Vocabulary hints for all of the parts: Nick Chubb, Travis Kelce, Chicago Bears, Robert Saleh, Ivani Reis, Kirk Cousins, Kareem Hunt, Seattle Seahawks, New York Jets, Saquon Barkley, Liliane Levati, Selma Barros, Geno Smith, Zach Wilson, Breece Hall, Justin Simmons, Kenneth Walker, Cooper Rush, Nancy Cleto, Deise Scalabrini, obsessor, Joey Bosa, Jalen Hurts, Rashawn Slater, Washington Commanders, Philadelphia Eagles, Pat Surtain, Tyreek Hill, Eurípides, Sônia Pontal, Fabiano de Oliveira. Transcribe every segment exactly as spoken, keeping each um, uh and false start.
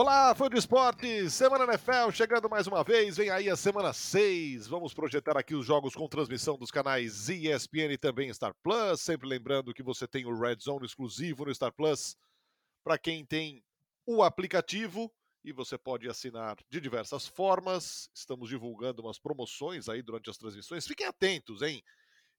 Olá, fã de esporte, Semana N F L chegando mais uma vez, vem aí a semana seis, vamos projetar aqui os jogos com transmissão dos canais E S P N e também Star Plus, sempre lembrando que você tem o Red Zone exclusivo no Star Plus, para quem tem o aplicativo e você pode assinar de diversas formas, estamos divulgando umas promoções aí durante as transmissões, fiquem atentos, hein?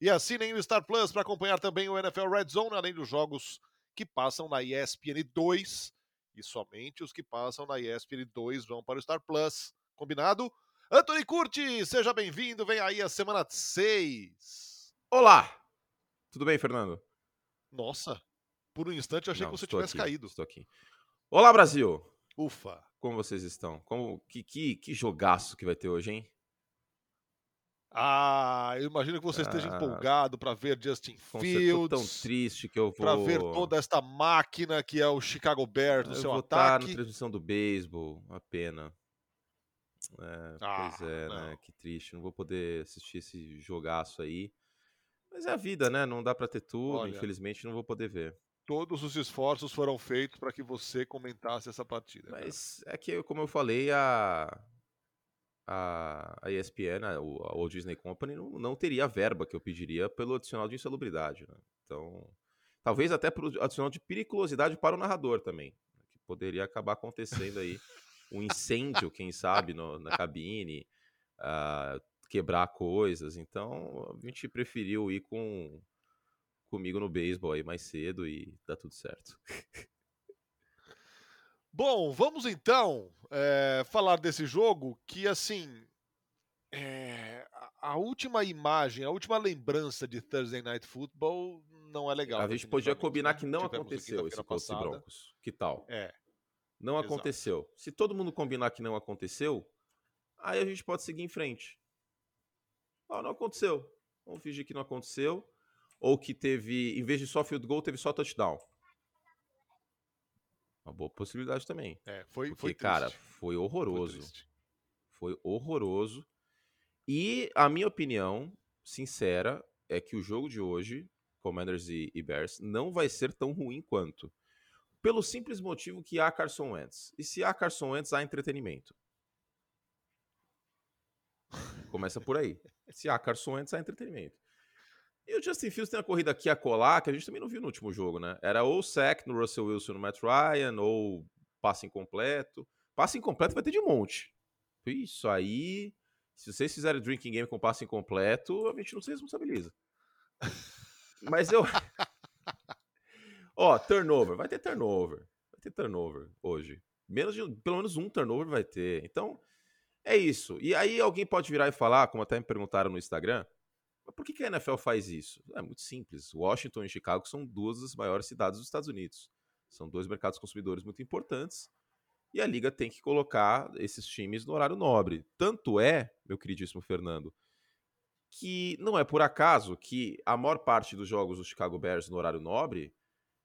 E assinem o Star Plus para acompanhar também o N F L Red Zone, além dos jogos que passam na E S P N dois, e somente os que passam na E S P N dois vão para o Star Plus, combinado? Anthony Curti, seja bem-vindo, vem aí a semana seis. Olá! Tudo bem, Fernando? Nossa, por um instante eu achei Não, que você tivesse aqui, caído. Estou aqui. Olá, Brasil! Ufa! Como vocês estão? Como, que, que, que jogaço que vai ter hoje, hein? Ah, eu imagino que você ah, esteja empolgado para ver Justin Fields, tão triste que eu vou... para ver toda esta máquina que é o Chicago Bears no eu seu vou ataque. Estar na transmissão do beisebol, uma pena. É, ah, pois é, não. né? Que triste. Não vou poder assistir esse jogaço aí. Mas é a vida, né? Não dá para ter tudo. Olha, infelizmente não vou poder ver. Todos os esforços foram feitos para que você comentasse essa partida. Mas cara, é que, como eu falei, a a E S P N, a Walt Disney Company, não, não teria a verba que eu pediria pelo adicional de insalubridade, né? Então, talvez até pelo adicional de periculosidade para o narrador também, que poderia acabar acontecendo aí um incêndio, quem sabe, no, na cabine, uh, quebrar coisas. Então, a gente preferiu ir com, comigo no beisebol aí mais cedo e dá tudo certo. Bom, vamos então é, falar desse jogo que, assim, é, a última imagem, a última lembrança de Thursday Night Football não é legal. A gente podia combinar que não aconteceu esse Colts e Broncos. Que tal? É. Não exato. Aconteceu. Se todo mundo combinar que não aconteceu, aí a gente pode seguir em frente. Ah, não aconteceu. Vamos fingir que não aconteceu. Ou que teve, em vez de só field goal, teve só touchdown. Uma boa possibilidade também. É, foi, Porque, foi cara, foi horroroso. Foi, foi horroroso. E a minha opinião, sincera, é que o jogo de hoje, Commanders e, e Bears, não vai ser tão ruim quanto. Pelo simples motivo que há Carson Wentz. E se há Carson Wentz, há entretenimento. Começa por aí. Se há Carson Wentz, há entretenimento. E o Justin Fields tem uma corrida aqui a colar, que a gente também não viu no último jogo, né? Era ou sack no Russell Wilson no Matt Ryan, ou passe incompleto. Passe incompleto vai ter de monte. Isso aí, se vocês fizerem drinking game com passe incompleto, a gente não se responsabiliza. Mas eu... Ó, oh, turnover. Vai ter turnover. Vai ter turnover hoje. Menos de, pelo menos um turnover vai ter. Então, é isso. E aí alguém pode virar e falar, como até me perguntaram no Instagram... Mas por que a N F L faz isso? É muito simples. Washington e Chicago são duas das maiores cidades dos Estados Unidos. São dois mercados consumidores muito importantes. E a Liga tem que colocar esses times no horário nobre. Tanto é, meu queridíssimo Fernando, que não é por acaso que a maior parte dos jogos do Chicago Bears no horário nobre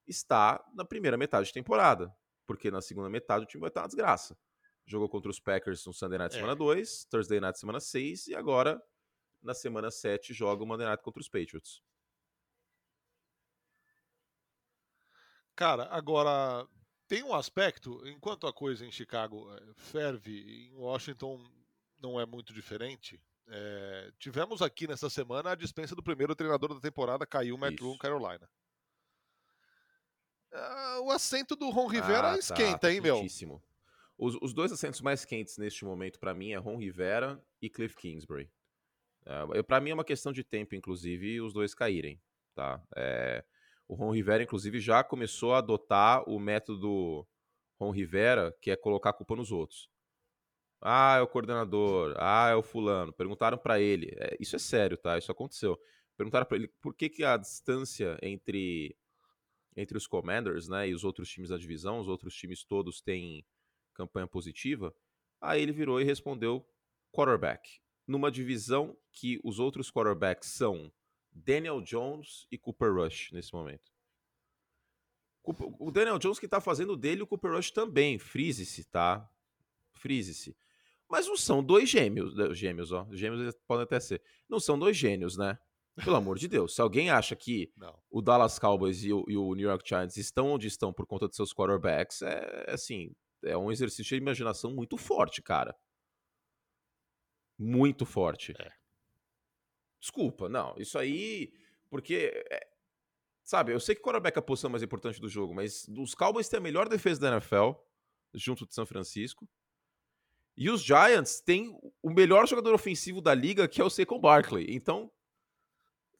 está na primeira metade de temporada. Porque na segunda metade o time vai estar uma desgraça. Jogou contra os Packers no Sunday Night semana dois, Thursday Night semana seis e agora... na semana sete, joga o Monday Night contra os Patriots. Cara, agora, tem um aspecto, enquanto a coisa em Chicago ferve, em Washington não é muito diferente. É, tivemos aqui nessa semana a dispensa do primeiro treinador da temporada, caiu o Matt LaFleur, Carolina. Ah, o assento do Ron Rivera ah, esquenta, tá, hein, meu? Os, os dois assentos mais quentes neste momento, pra mim, é Ron Rivera e Cliff Kingsbury. Uh, para mim é uma questão de tempo, inclusive, os dois caírem, tá? É, o Ron Rivera, inclusive, já começou a adotar o método Ron Rivera, que é colocar a culpa nos outros. Ah, é o coordenador, ah, é o fulano. Perguntaram para ele, é, isso é sério, tá? Isso aconteceu. Perguntaram para ele por que, que a distância entre, entre os Commanders, né, e os outros times da divisão, os outros times todos têm campanha positiva. Aí ele virou e respondeu quarterback. Numa divisão que os outros quarterbacks são Daniel Jones e Cooper Rush nesse momento. O Daniel Jones que tá fazendo dele, o Cooper Rush também. Frise-se, tá? Frise-se. Mas não são dois gêmeos. Gêmeos, ó. Gêmeos podem até ser. Não são dois gênios, né? Pelo amor de Deus. Se alguém acha que não. o Dallas Cowboys e o, e o New York Giants estão onde estão por conta de seus quarterbacks, é assim, é um exercício de imaginação muito forte, cara. Muito forte. É. Desculpa, não. Isso aí, porque... É, sabe, eu sei que o quarterback é a posição mais importante do jogo, mas os Cowboys têm a melhor defesa da N F L, junto de São Francisco. E os Giants têm o melhor jogador ofensivo da liga, que é o Saquon Barkley. Então,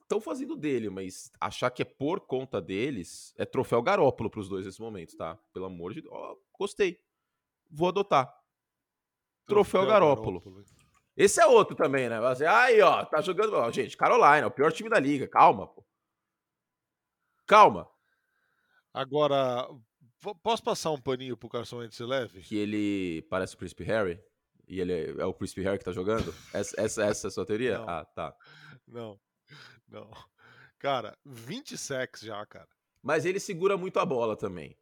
estão fazendo dele, mas achar que é por conta deles é troféu Garoppolo para os dois nesse momento, tá? Pelo amor de Deus. Oh, gostei. Vou adotar. Troféu, troféu Garoppolo. Garoppolo. Esse é outro também, né? Aí, ó, tá jogando... Ó, gente, Carolina, é o pior time da liga. Calma, pô. Calma. Agora... Posso passar um paninho pro Carson Wentz leve? Que ele parece o Príncipe Harry? E ele é o Príncipe Harry que tá jogando? Essa, essa, essa é a sua teoria? Não. Ah, tá. Não, não. Cara, vinte sacks já, cara. Mas ele segura muito a bola também.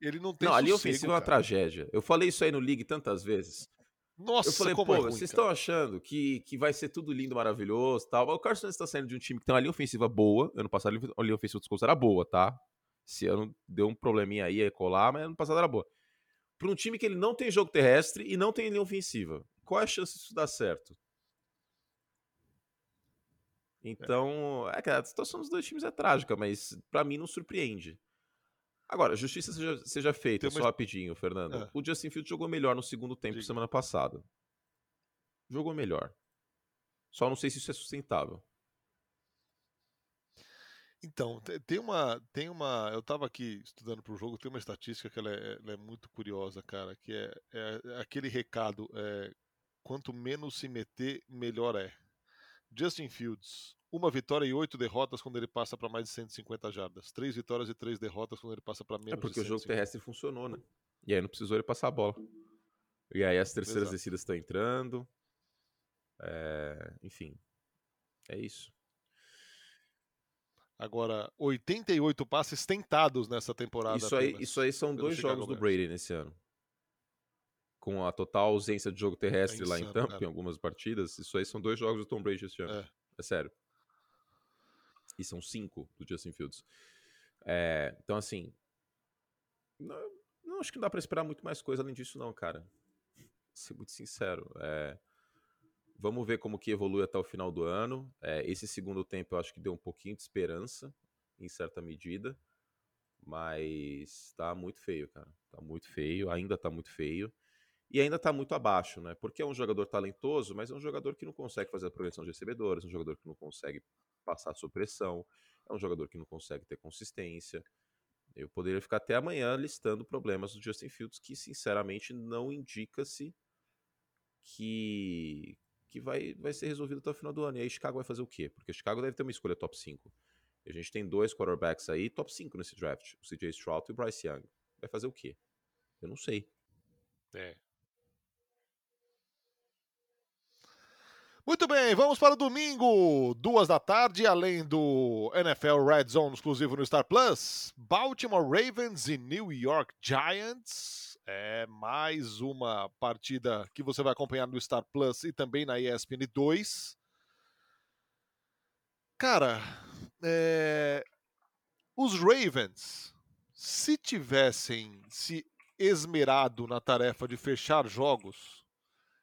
Ele não tem Não, ali ofensiva é uma tragédia. Eu falei isso aí no League tantas vezes. Nossa, eu falei, como pô, é ruim, vocês estão achando que, que vai ser tudo lindo, maravilhoso e tal. O Carson Wentz tá saindo de um time que tem uma linha ofensiva boa. Ano passado a linha ofensiva dos Colts era boa, tá? Esse ano deu um probleminha aí, ia colar, mas ano passado era boa. Para um time que ele não tem jogo terrestre e não tem linha ofensiva, qual é a chance disso dar certo? Então, é, cara, a situação dos dois times é trágica, mas para mim não surpreende. Agora, justiça seja, seja feita, tem só uma... rapidinho, Fernando. É. O Justin Fields jogou melhor no segundo tempo Diga. semana passada. Jogou melhor. Só não sei se isso é sustentável. Então, tem uma, tem uma... Eu tava aqui estudando pro jogo, tem uma estatística que ela é, ela é muito curiosa, cara, que é, é aquele recado, é, quanto menos se meter, melhor é. Justin Fields, uma vitória e oito derrotas quando ele passa para mais de cento e cinquenta jardas. Três vitórias e três derrotas quando ele passa para menos de cento e cinquenta. É porque o jogo terrestre funcionou, né? E aí não precisou ele passar a bola. E aí as terceiras Exato. descidas estão entrando. É, enfim, é isso. Agora, oitenta e oito passes tentados nessa temporada. Isso aí, pelas, isso aí são dois jogos do Brady nesse ano. Com a total ausência de jogo terrestre é lá insano, em campo, cara. Em algumas partidas, isso aí são dois jogos do Tom Brady esse ano. É, é sério. E são cinco do Justin Fields. É, então, assim, não, não acho que não dá pra esperar muito mais coisa além disso não, cara. Vou ser muito sincero. É... Vamos ver como que evolui até o final do ano. É, esse segundo tempo eu acho que deu um pouquinho de esperança, em certa medida. Mas tá muito feio, cara. Tá muito feio, ainda tá muito feio. E ainda tá muito abaixo, né? Porque é um jogador talentoso, mas é um jogador que não consegue fazer a progressão de recebedores, é um jogador que não consegue passar sob pressão, é um jogador que não consegue ter consistência. Eu poderia ficar até amanhã listando problemas do Justin Fields que, sinceramente, não indica-se que... que vai, vai ser resolvido até o final do ano. E aí Chicago vai fazer o quê? Porque Chicago deve ter uma escolha top cinco. E a gente tem dois quarterbacks aí, top cinco nesse draft. O C J Stroud e o Bryce Young. Vai fazer o quê? Eu não sei. É. Muito bem, vamos para o domingo, duas da tarde, além do N F L Red Zone exclusivo no Star Plus. Baltimore Ravens e New York Giants. É mais uma partida que você vai acompanhar no Star Plus e também na E S P N dois. Cara, é... os Ravens, se tivessem se esmerado na tarefa de fechar jogos,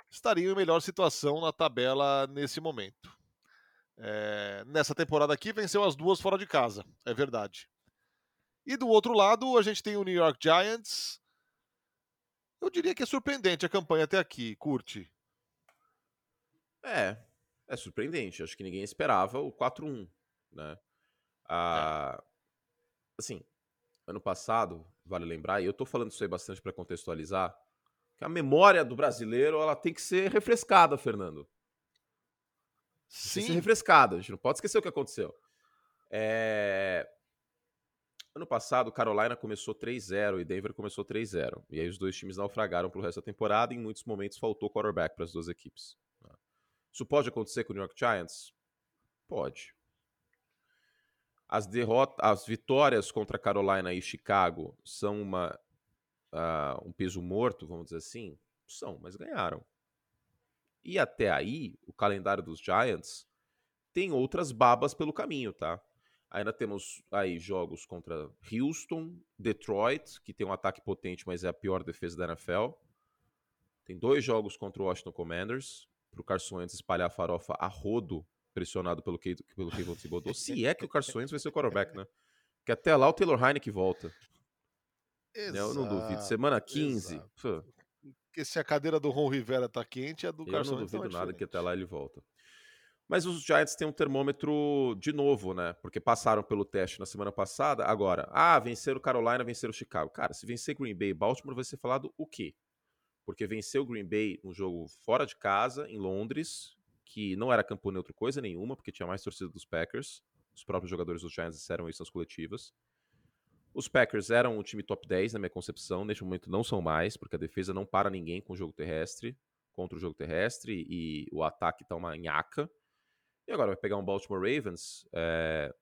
estariam em melhor situação na tabela nesse momento. É... Nessa temporada aqui, venceu as duas fora de casa, é verdade. E do outro lado, a gente tem o New York Giants... Eu diria que é surpreendente a campanha até aqui, curte? É, é surpreendente. Acho que ninguém esperava o quatro a um, né? Ah, é. Assim, ano passado, vale lembrar, e eu tô falando isso aí bastante para contextualizar, que a memória do brasileiro, ela tem que ser refrescada, Fernando. Sim. Tem que ser refrescada, a gente não pode esquecer o que aconteceu. É... Ano passado, Carolina começou três a zero e Denver começou três a zero. E aí os dois times naufragaram pro resto da temporada e em muitos momentos faltou quarterback para as duas equipes. Isso pode acontecer com o New York Giants? Pode. As, derrotas, as vitórias contra Carolina e Chicago são uma, uh, um peso morto, vamos dizer assim? São, mas ganharam. E até aí, o calendário dos Giants tem outras babas pelo caminho, tá? Ainda temos aí jogos contra Houston, Detroit, que tem um ataque potente, mas é a pior defesa da N F L. Tem dois jogos contra o Washington Commanders, para o Carson Wentz espalhar a farofa a rodo, pressionado pelo Kevin pelo Thibodeau. Se é que o Carson Wentz vai ser o quarterback, né? Porque até lá o Taylor Heinicke volta. Exato, eu não duvido. Semana quinze. Porque se a cadeira do Ron Rivera tá quente, a do eu Carson Wentz não duvido nada diferente. Que até lá ele volta. Mas os Giants têm um termômetro de novo, né? Porque passaram pelo teste na semana passada. Agora, ah, venceram o Carolina, venceram o Chicago. Cara, se vencer Green Bay e Baltimore, vai ser falado o quê? Porque venceu o Green Bay num jogo fora de casa, em Londres, que não era campo neutro coisa nenhuma, porque tinha mais torcida dos Packers. Os próprios jogadores dos Giants disseram isso nas coletivas. Os Packers eram um time top dez, na minha concepção. Neste momento não são mais, porque a defesa não para ninguém com o jogo terrestre, contra o jogo terrestre, e o ataque tá uma nhaca. E agora vai pegar um Baltimore Ravens, é,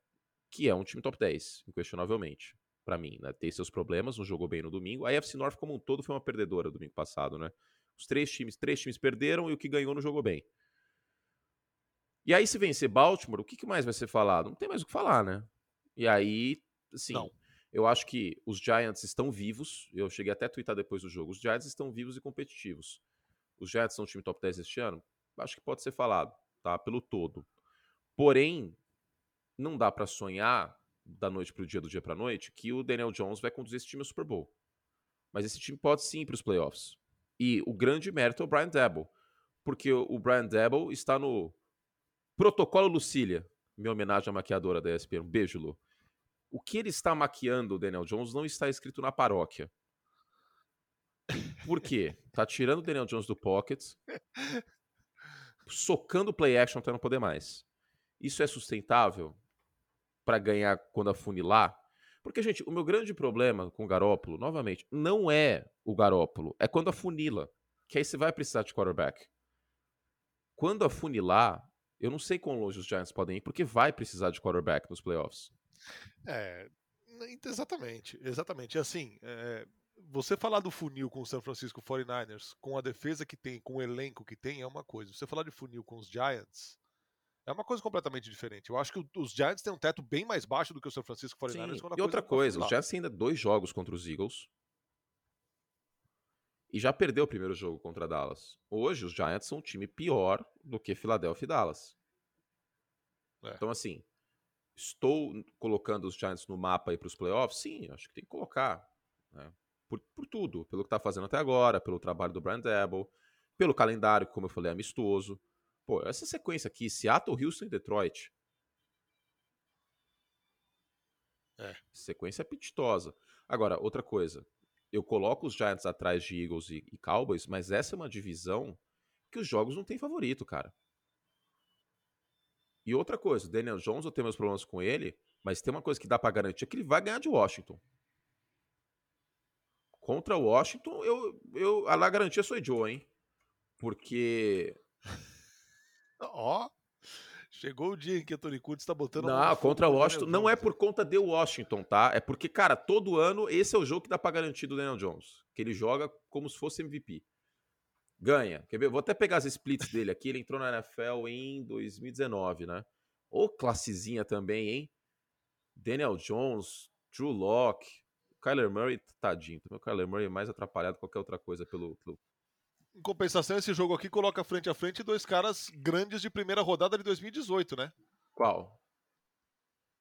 que é um time top dez, inquestionavelmente, pra mim, né? Tem seus problemas, não jogou bem no domingo. A A F C North como um todo foi uma perdedora domingo passado, né? Os três times, três times perderam e o que ganhou não jogou bem. E aí se vencer Baltimore, o que, que mais vai ser falado? Não tem mais o que falar, né? E aí, assim, não. Eu acho que os Giants estão vivos, eu cheguei até a twittar depois do jogo, os Giants estão vivos e competitivos. Os Giants são um time top dez este ano? Acho que pode ser falado, tá? Pelo todo. Porém, não dá pra sonhar da noite pro dia, do dia pra noite, que o Daniel Jones vai conduzir esse time ao Super Bowl. Mas esse time pode sim ir pros playoffs. E o grande mérito é o Brian Daboll, porque o Brian Daboll está no protocolo Lucília, minha homenagem à maquiadora da E S P N. Um beijo, Lu. O que ele está maquiando, o Daniel Jones, não está escrito na paróquia. Por quê? Tá tirando o Daniel Jones do pocket, socando o play action até não poder mais. Isso é sustentável para ganhar quando afunilar? Porque, gente, o meu grande problema com o Garoppolo, novamente, não é o Garoppolo, é quando afunila, que aí você vai precisar de quarterback. Quando afunilar, eu não sei quão longe os Giants podem ir, porque vai precisar de quarterback nos playoffs. É, exatamente, exatamente. Assim, é, você falar do funil com o San Francisco forty-niners, com a defesa que tem, com o elenco que tem, é uma coisa. Você falar de funil com os Giants... é uma coisa completamente diferente. Eu acho que os Giants têm um teto bem mais baixo do que o San Francisco forty-niners. Sim, e outra coisa, os Giants têm ainda dois jogos contra os Eagles e já perdeu o primeiro jogo contra Dallas. Hoje, os Giants são um time pior do que Philadelphia e Dallas. É. Então, assim, estou colocando os Giants no mapa aí para os playoffs? Sim, acho que tem que colocar. Né? Por, por tudo, pelo que está fazendo até agora, pelo trabalho do Brian Daboll, pelo calendário, que, como eu falei, é amistoso. Pô, essa sequência aqui, Seattle, Houston e Detroit. É. Sequência apetitosa. Agora, outra coisa. Eu coloco os Giants atrás de Eagles e, e Cowboys, mas essa é uma divisão que os jogos não tem favorito, cara. E outra coisa, o Daniel Jones, eu tenho meus problemas com ele, mas tem uma coisa que dá pra garantir, que ele vai ganhar de Washington. Contra Washington, eu, eu a lá garantia sou Joe, hein? Porque... Ó, oh, chegou o dia em que o Tony Kuntz tá botando... Não, contra o Washington, não é por conta de Washington, tá? É porque, cara, todo ano esse é o jogo que dá pra garantir do Daniel Jones, que ele joga como se fosse M V P. Ganha, quer ver? Vou até pegar as splits dele aqui, ele entrou na N F L em dois mil e dezenove, né? Ô, classezinha também, hein? Daniel Jones, Drew Lock, Kyler Murray, tadinho, o Kyler Murray é mais atrapalhado que qualquer outra coisa pelo... pelo... Em compensação, esse jogo aqui coloca frente a frente dois caras grandes de primeira rodada de dois mil e dezoito, né? Qual?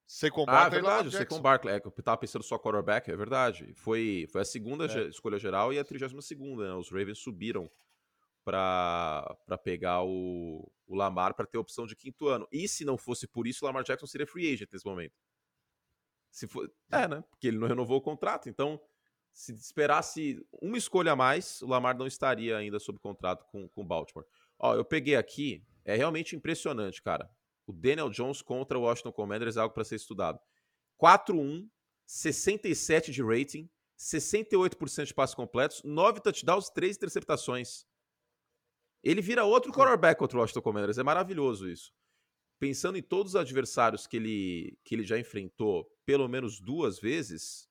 Saquon Barkley. Ah, é verdade, o Saquon Barkley. É, eu tava pensando só quarterback, é verdade. Foi, foi a segunda é. ge- escolha geral e a trigésima segunda, né? Os Ravens subiram pra, pra pegar o, o Lamar pra ter a opção de quinto ano. E se não fosse por isso, o Lamar Jackson seria free agent nesse momento. Se for, é, né? Porque ele não renovou o contrato, então... Se esperasse uma escolha a mais, o Lamar não estaria ainda sob contrato com o Baltimore. Ó, eu peguei aqui, é realmente impressionante, cara. O Daniel Jones contra o Washington Commanders é algo para ser estudado. quatro a um, sessenta e sete de rating, sessenta e oito por cento de passes completos, nove touchdowns, três interceptações. Ele vira outro quarterback contra o Washington Commanders, é maravilhoso isso. Pensando em todos os adversários que ele, que ele já enfrentou pelo menos duas vezes...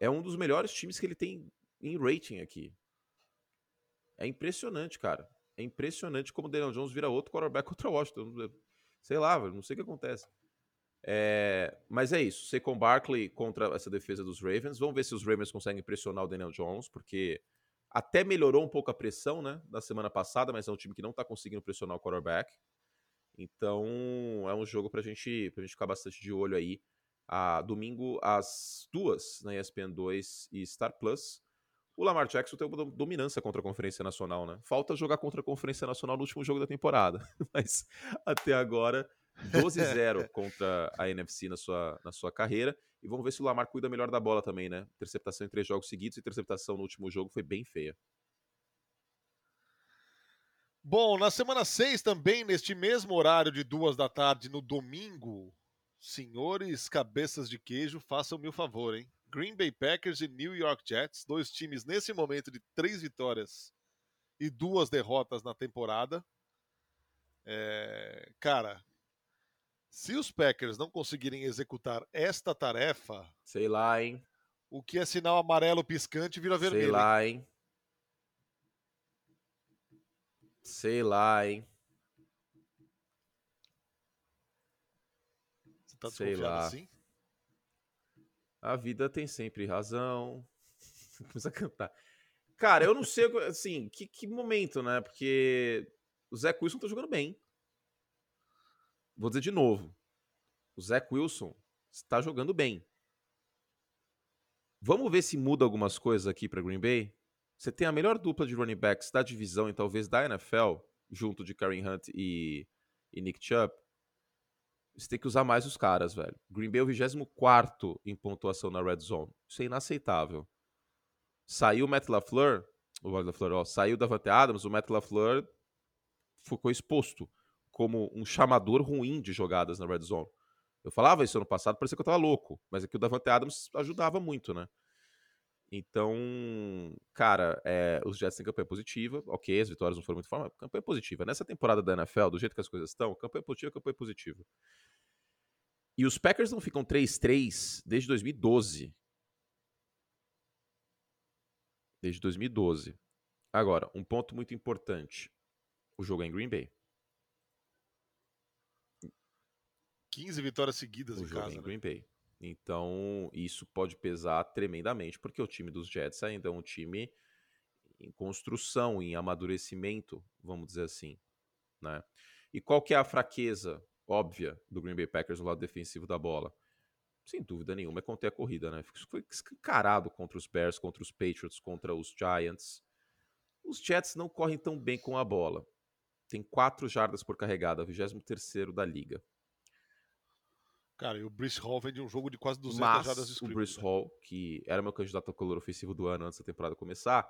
É um dos melhores times que ele tem em rating aqui. É impressionante, cara. É impressionante como o Daniel Jones vira outro quarterback contra o Washington. Sei lá, velho, não sei o que acontece. É, mas é isso, Saquon Barkley contra essa defesa dos Ravens. Vamos ver se os Ravens conseguem pressionar o Daniel Jones, porque até melhorou um pouco a pressão, né, na semana passada, mas é um time que não está conseguindo pressionar o quarterback. Então é um jogo para gente, a gente ficar bastante de olho aí. Ah, domingo às duas na E S P N dois e Star Plus. O Lamar Jackson tem uma dominância contra a Conferência Nacional, né? Falta jogar contra a Conferência Nacional no último jogo da temporada, mas até agora doze a zero contra a N F C na sua, na sua carreira. E vamos ver se o Lamar cuida melhor da bola também, né? Interceptação em três jogos seguidos, e interceptação no último jogo foi bem feia. Bom, na semana seis também, neste mesmo horário de duas da tarde, no domingo, senhores cabeças de queijo, façam-me o favor, hein? Green Bay Packers e New York Jets, dois times nesse momento de três vitórias e duas derrotas na temporada. É... Cara... Se os Packers não conseguirem executar esta tarefa... Sei lá, hein? O que é sinal amarelo piscante vira vermelho. Sei lá, hein? Sei lá, hein? Você tá desconfiado? Sei lá. Assim? A vida tem sempre razão. Começa a cantar. Cara, eu não sei, assim, que, que momento, né? Porque o Zach Wilson tá jogando bem. Vou dizer de novo, o Zach Wilson está jogando bem. Vamos ver se muda algumas coisas aqui para Green Bay? Você tem a melhor dupla de running backs da divisão e talvez da N F L, junto de Kareem Hunt e, e Nick Chubb. Você tem que usar mais os caras, velho. Green Bay é o vigésimo quarto em pontuação na Red Zone. Isso é inaceitável. Saiu o Matt LaFleur, o Matt LaFleur, ó, saiu o Davante Adams, o Matt LaFleur ficou exposto como um chamador ruim de jogadas na Red Zone. Eu falava isso ano passado, parecia que eu tava louco, mas é que o Davante Adams ajudava muito, né? Então, cara, é, os Jets têm campanha positiva, ok, as vitórias não foram muito fortes, mas campanha positiva. Nessa temporada da N F L, do jeito que as coisas estão, campanha positiva, campanha positiva. E os Packers não ficam três a três desde dois mil e doze. Desde dois mil e doze. Agora, um ponto muito importante. O jogo é em Green Bay. quinze vitórias seguidas em casa, em Green Bay. Então, isso pode pesar tremendamente, porque o time dos Jets ainda é um time em construção, em amadurecimento, vamos dizer assim, né? E qual que é a fraqueza óbvia do Green Bay Packers no lado defensivo da bola? Sem dúvida nenhuma, é conter a corrida, né? Foi escancarado contra os Bears, contra os Patriots, contra os Giants. Os Jets não correm tão bem com a bola. Tem quatro jardas por carregada, vigésimo terceiro da liga. Cara, e o Breece Hall vem de um jogo de quase duzentas jardas de scrimmage. Mas o Breece Hall, que era meu candidato ao calor ofensivo do ano antes da temporada começar,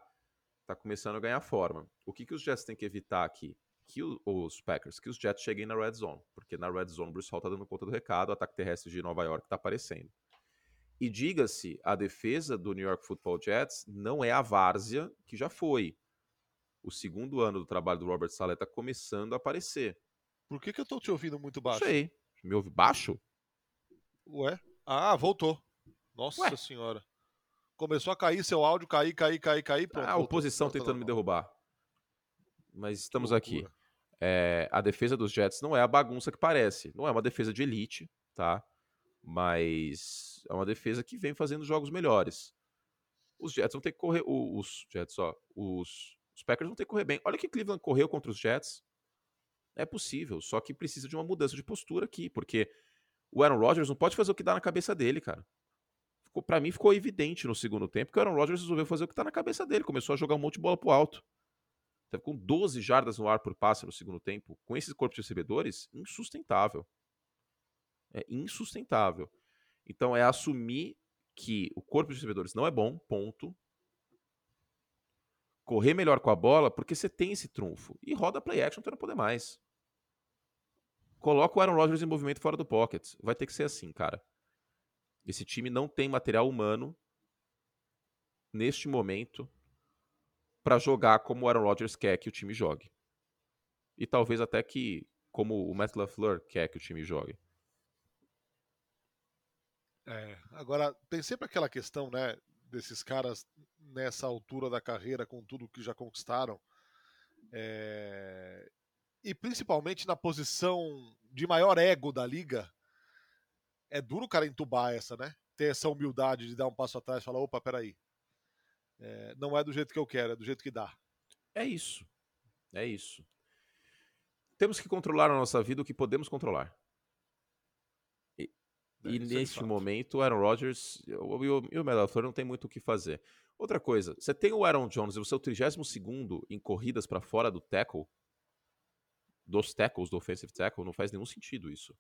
tá começando a ganhar forma. O que, que os Jets têm que evitar aqui? Que o, os Packers, que os Jets cheguem na Red Zone. Porque na Red Zone o Breece Hall tá dando conta do recado, o ataque terrestre de Nova York tá aparecendo. E diga-se, a defesa do New York Football Jets não é a várzea que já foi. O segundo ano do trabalho do Robert Saleh tá começando a aparecer. Por que, que eu tô te ouvindo muito baixo? Não sei. Me ouve baixo? Ué? Ah, voltou. Nossa Ué. senhora. Começou a cair seu áudio, cair, cair, cair, cair. Pronto, ah, a oposição voltou, tentando me derrubar. Mas estamos aqui. É, a defesa dos Jets não é a bagunça que parece. Não é uma defesa de elite, tá? Mas é uma defesa que vem fazendo jogos melhores. Os Jets vão ter que correr... Os Jets, ó. Os, os Packers vão ter que correr bem. Olha que Cleveland correu contra os Jets. É possível, só que precisa de uma mudança de postura aqui, porque... O Aaron Rodgers não pode fazer o que dá na cabeça dele, cara. Ficou, pra mim ficou evidente no segundo tempo que o Aaron Rodgers resolveu fazer o que tá na cabeça dele. Começou a jogar um monte de bola pro alto. Teve com doze jardas no ar por passe no segundo tempo. Com esses corpos de recebedores, insustentável. É insustentável. Então é assumir que o corpo de recebedores não é bom, ponto. Correr melhor com a bola, porque você tem esse trunfo. E roda play action pra não poder mais. Coloca o Aaron Rodgers em movimento fora do pocket. Vai ter que ser assim, cara. Esse time não tem material humano neste momento pra jogar como o Aaron Rodgers quer que o time jogue. E talvez até que como o Matt LaFleur quer que o time jogue. É, agora, tem sempre aquela questão, né, desses caras nessa altura da carreira com tudo que já conquistaram. É... E principalmente na posição de maior ego da liga, é duro o cara entubar essa, né? Ter essa humildade de dar um passo atrás e falar, opa, peraí. É, não é do jeito que eu quero, é do jeito que dá. É isso. É isso. Temos que controlar na nossa vida o que podemos controlar. E, é, e neste fato. momento, o Aaron Rodgers e o Matt LaFleur não tem muito o que fazer. Outra coisa, você tem o Aaron Jones e o seu trigésimo segundo em corridas para fora do tackle, dos tackles, do offensive tackle, não faz nenhum sentido isso.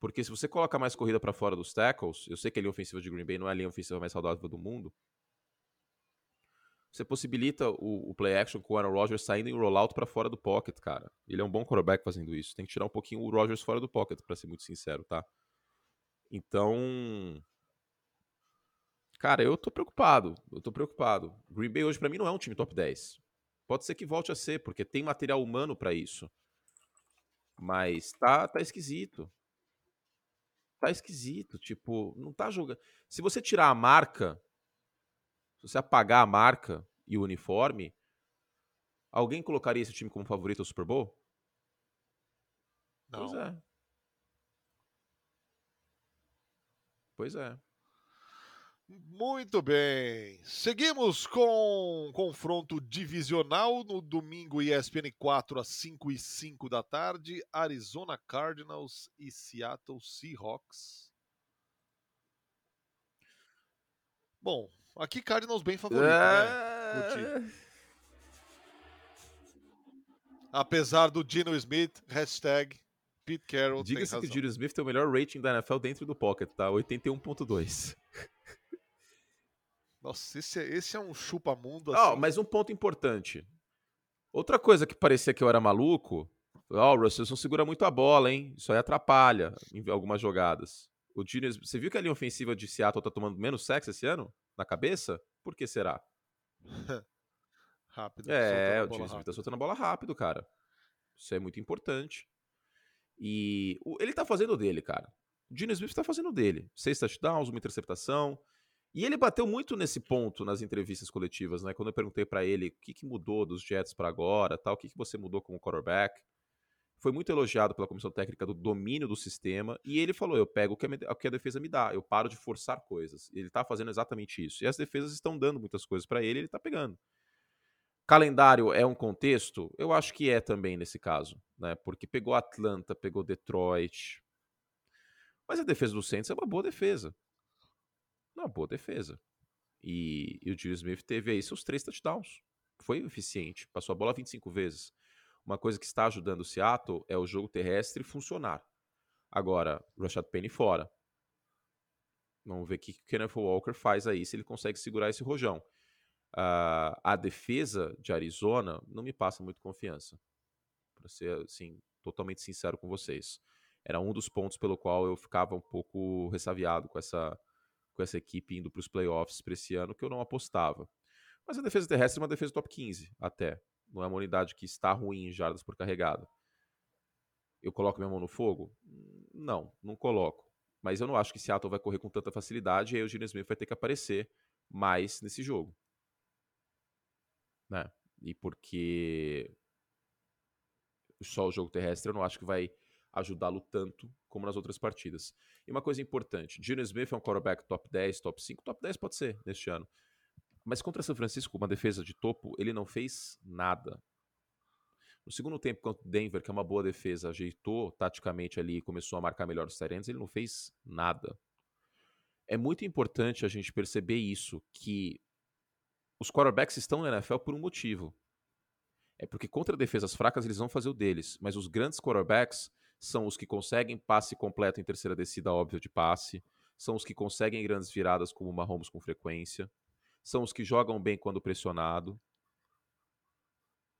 Porque se você coloca mais corrida para fora dos tackles, eu sei que a linha ofensiva de Green Bay não é a linha ofensiva mais saudável do mundo, você possibilita o, o play action com o Aaron Rodgers saindo em rollout para fora do pocket, cara. Ele é um bom quarterback fazendo isso. Tem que tirar um pouquinho o Rodgers fora do pocket, para ser muito sincero, tá? Então... Cara, eu tô preocupado. Eu tô preocupado. Green Bay hoje, pra mim, não é um time top dez. Pode ser que volte a ser, porque tem material humano pra isso. Mas tá, tá esquisito. Tá esquisito. Tipo, não tá jogando. Se você tirar a marca, se você apagar a marca e o uniforme, alguém colocaria esse time como favorito ao Super Bowl? Não. Pois é. Pois é. Muito bem, seguimos com confronto divisional no domingo, E S P N quatro às cinco e cinco da tarde, Arizona Cardinals e Seattle Seahawks. Bom, aqui Cardinals bem favorito, é... né? Apesar do Geno Smith, hashtag Pete Carroll. Diga-se tem razão. Que o Geno Smith tem o melhor rating da N F L dentro do pocket, tá? oitenta e um vírgula dois. Nossa, esse é, esse é um chupa-mundo assim. Oh, mas um ponto importante. Outra coisa que parecia que eu era maluco, ó, oh, o Russell Wilson segura muito a bola, hein? Isso aí atrapalha em algumas jogadas. O Gino, você viu que a linha ofensiva de Seattle tá tomando menos sexo esse ano? Na cabeça? Por que será? Rápido. É, o Gino tá soltando a bola rápido, cara. Isso é muito importante. E o, ele tá fazendo o dele, cara. O Geno Smith tá fazendo o dele. Seis touchdowns, uma interceptação. E ele bateu muito nesse ponto nas entrevistas coletivas, né? Quando eu perguntei pra ele o que, que mudou dos Jets pra agora, tal, o que, que você mudou como quarterback. Foi muito elogiado pela comissão técnica do domínio do sistema. E ele falou, eu pego o que a, o que a defesa me dá, eu paro de forçar coisas. Ele tá fazendo exatamente isso. E as defesas estão dando muitas coisas pra ele, ele tá pegando. Calendário é um contexto? Eu acho que é também nesse caso, né? Porque pegou Atlanta, pegou Detroit. Mas a defesa do Saints é uma boa defesa. Uma boa defesa. E, e o Geno Smith teve aí seus três touchdowns. Foi eficiente. Passou a bola vinte e cinco vezes. Uma coisa que está ajudando o Seattle é o jogo terrestre funcionar. Agora, Rashad Penny fora. Vamos ver o que o Kenneth Walker faz aí, se ele consegue segurar esse rojão. Uh, a defesa de Arizona não me passa muito confiança. Para ser, assim, totalmente sincero com vocês. Era um dos pontos pelo qual eu ficava um pouco ressaviado com essa... com essa equipe indo para os playoffs para esse ano, que eu não apostava. Mas a defesa terrestre é uma defesa top quinze, até. Não é uma unidade que está ruim em jardas por carregada. Eu coloco minha mão no fogo? Não, não coloco. Mas eu não acho que Seattle vai correr com tanta facilidade, e aí o Geno Smith vai ter que aparecer mais nesse jogo. Né? E porque só o jogo terrestre eu não acho que vai ajudá-lo tanto como nas outras partidas. E uma coisa importante, Geno Smith é um quarterback top dez, top cinco, top dez pode ser neste ano. Mas contra São Francisco, uma defesa de topo, ele não fez nada. No segundo tempo, contra Denver, que é uma boa defesa, ajeitou taticamente ali e começou a marcar melhor os tight ends, ele não fez nada. É muito importante a gente perceber isso, que os quarterbacks estão na N F L por um motivo. É porque contra defesas fracas eles vão fazer o deles, mas os grandes quarterbacks são os que conseguem passe completo em terceira descida óbvia de passe, são os que conseguem grandes viradas como o Mahomes com frequência, são os que jogam bem quando pressionado.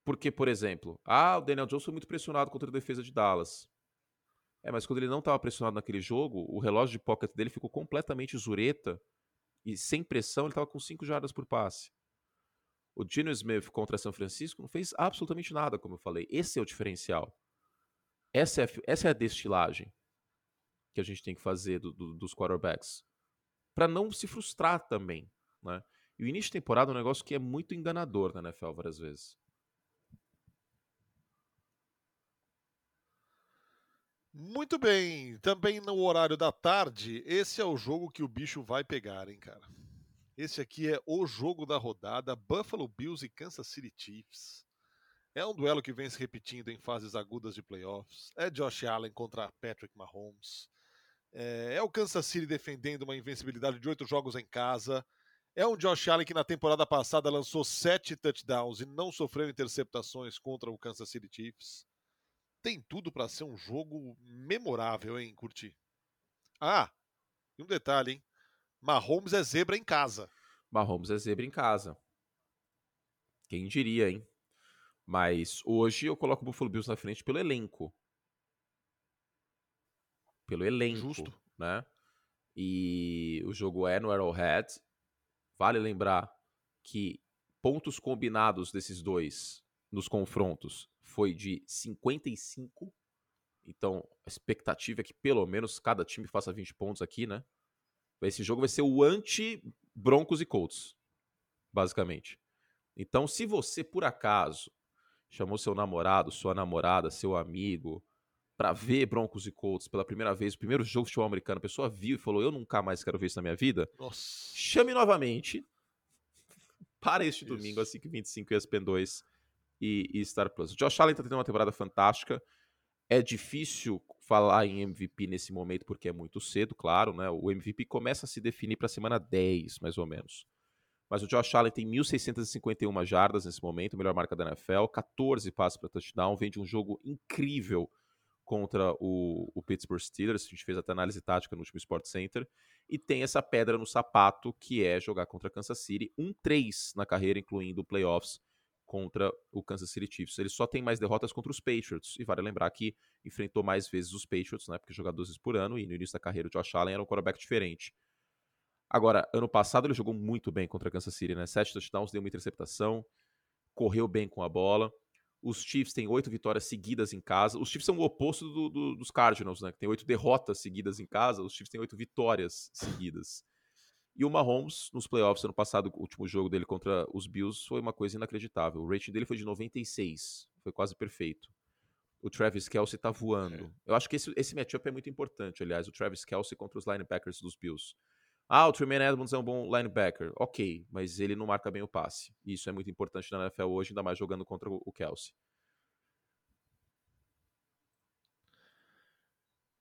Porque, por exemplo, ah, o Daniel Jones foi muito pressionado contra a defesa de Dallas. É, mas quando ele não estava pressionado naquele jogo, o relógio de pocket dele ficou completamente zureta e sem pressão ele estava com cinco jardas por passe. O Geno Smith contra São Francisco não fez absolutamente nada, como eu falei. Esse é o diferencial. Essa é, essa é a destilagem que a gente tem que fazer do, do, dos quarterbacks. Para não se frustrar também. Né? E o início de temporada é um negócio que é muito enganador na N F L várias vezes. Muito bem, também no horário da tarde, esse é o jogo que o bicho vai pegar, hein, cara? Esse aqui é o jogo da rodada, Buffalo Bills e Kansas City Chiefs. É um duelo que vem se repetindo em fases agudas de playoffs. É Josh Allen contra Patrick Mahomes. É, é o Kansas City defendendo uma invencibilidade de oito jogos em casa. É um Josh Allen que na temporada passada lançou sete touchdowns e não sofreu interceptações contra o Kansas City Chiefs. Tem tudo para ser um jogo memorável, hein, curtir. Ah, e um detalhe, hein? Mahomes é zebra em casa. Mahomes é zebra em casa. Quem diria, hein? Mas hoje eu coloco o Buffalo Bills na frente pelo elenco. Pelo elenco, justo, né? E o jogo é no Arrowhead. Vale lembrar que pontos combinados desses dois nos confrontos foi de cinquenta e cinco. Então, a expectativa é que pelo menos cada time faça vinte pontos aqui, né? Esse jogo vai ser o anti-Broncos e Colts, basicamente. Então, se você, por acaso, chamou seu namorado, sua namorada, seu amigo para ver Broncos e Colts pela primeira vez, o primeiro jogo de futebol americano, a pessoa viu e falou, eu nunca mais quero ver isso na minha vida, nossa, chame novamente para este isso. domingo, às cinco e vinte e cinco, E S P N dois e, e Star Plus. Josh Allen está tendo uma temporada fantástica, é difícil falar em M V P nesse momento porque é muito cedo, claro, né? O M V P começa a se definir para a semana dez, mais ou menos. Mas o Josh Allen tem mil seiscentas e cinquenta e uma jardas nesse momento, melhor marca da N F L, quatorze passes para touchdown, vem de um jogo incrível contra o, o Pittsburgh Steelers, a gente fez até análise tática no último Sports Center, e tem essa pedra no sapato, que é jogar contra Kansas City, um a três na carreira, incluindo playoffs contra o Kansas City Chiefs. Ele só tem mais derrotas contra os Patriots, e vale lembrar que enfrentou mais vezes os Patriots, né, porque jogou duas vezes por ano, e no início da carreira o Josh Allen era um quarterback diferente. Agora, ano passado ele jogou muito bem contra Kansas City, né, sete touchdowns, deu uma interceptação, correu bem com a bola. Os Chiefs têm oito vitórias seguidas em casa. Os Chiefs são o oposto do, do, dos Cardinals, né? Que tem oito derrotas seguidas em casa. Os Chiefs têm oito vitórias seguidas. E o Mahomes, nos playoffs, ano passado, o último jogo dele contra os Bills foi uma coisa inacreditável. O rating dele foi de noventa e seis. Foi quase perfeito. O Travis Kelce tá voando. É. Eu acho que esse, esse matchup é muito importante, aliás. O Travis Kelce contra os linebackers dos Bills. Ah, o Tremaine Edmonds é um bom linebacker. Ok, mas ele não marca bem o passe. Isso é muito importante na N F L hoje, ainda mais jogando contra o Kelce.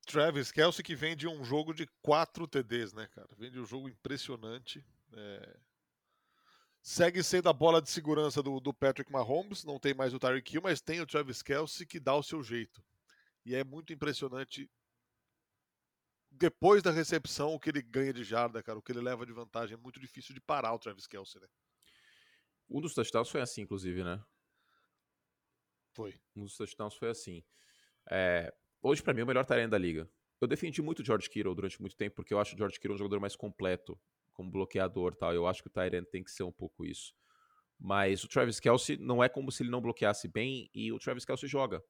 Travis Kelce que vem de um jogo de quatro T Ds, né, cara? Vem de um jogo impressionante. É... Segue sendo a bola de segurança do, do Patrick Mahomes, não tem mais o Tyreek Hill, mas tem o Travis Kelce que dá o seu jeito. E é muito impressionante depois da recepção, o que ele ganha de jarda, cara, o que ele leva de vantagem, é muito difícil de parar o Travis Kelce, né? Um dos touchdowns foi assim, inclusive, né? Foi. Um dos touchdowns foi assim. É... Hoje, pra mim, é o melhor tight end da liga. Eu defendi muito o George Kittle durante muito tempo, porque eu acho o George Kittle um jogador mais completo, como bloqueador e tal. Eu acho que o tight end tem que ser um pouco isso. Mas o Travis Kelce não é como se ele não bloqueasse bem, e o Travis Kelce joga.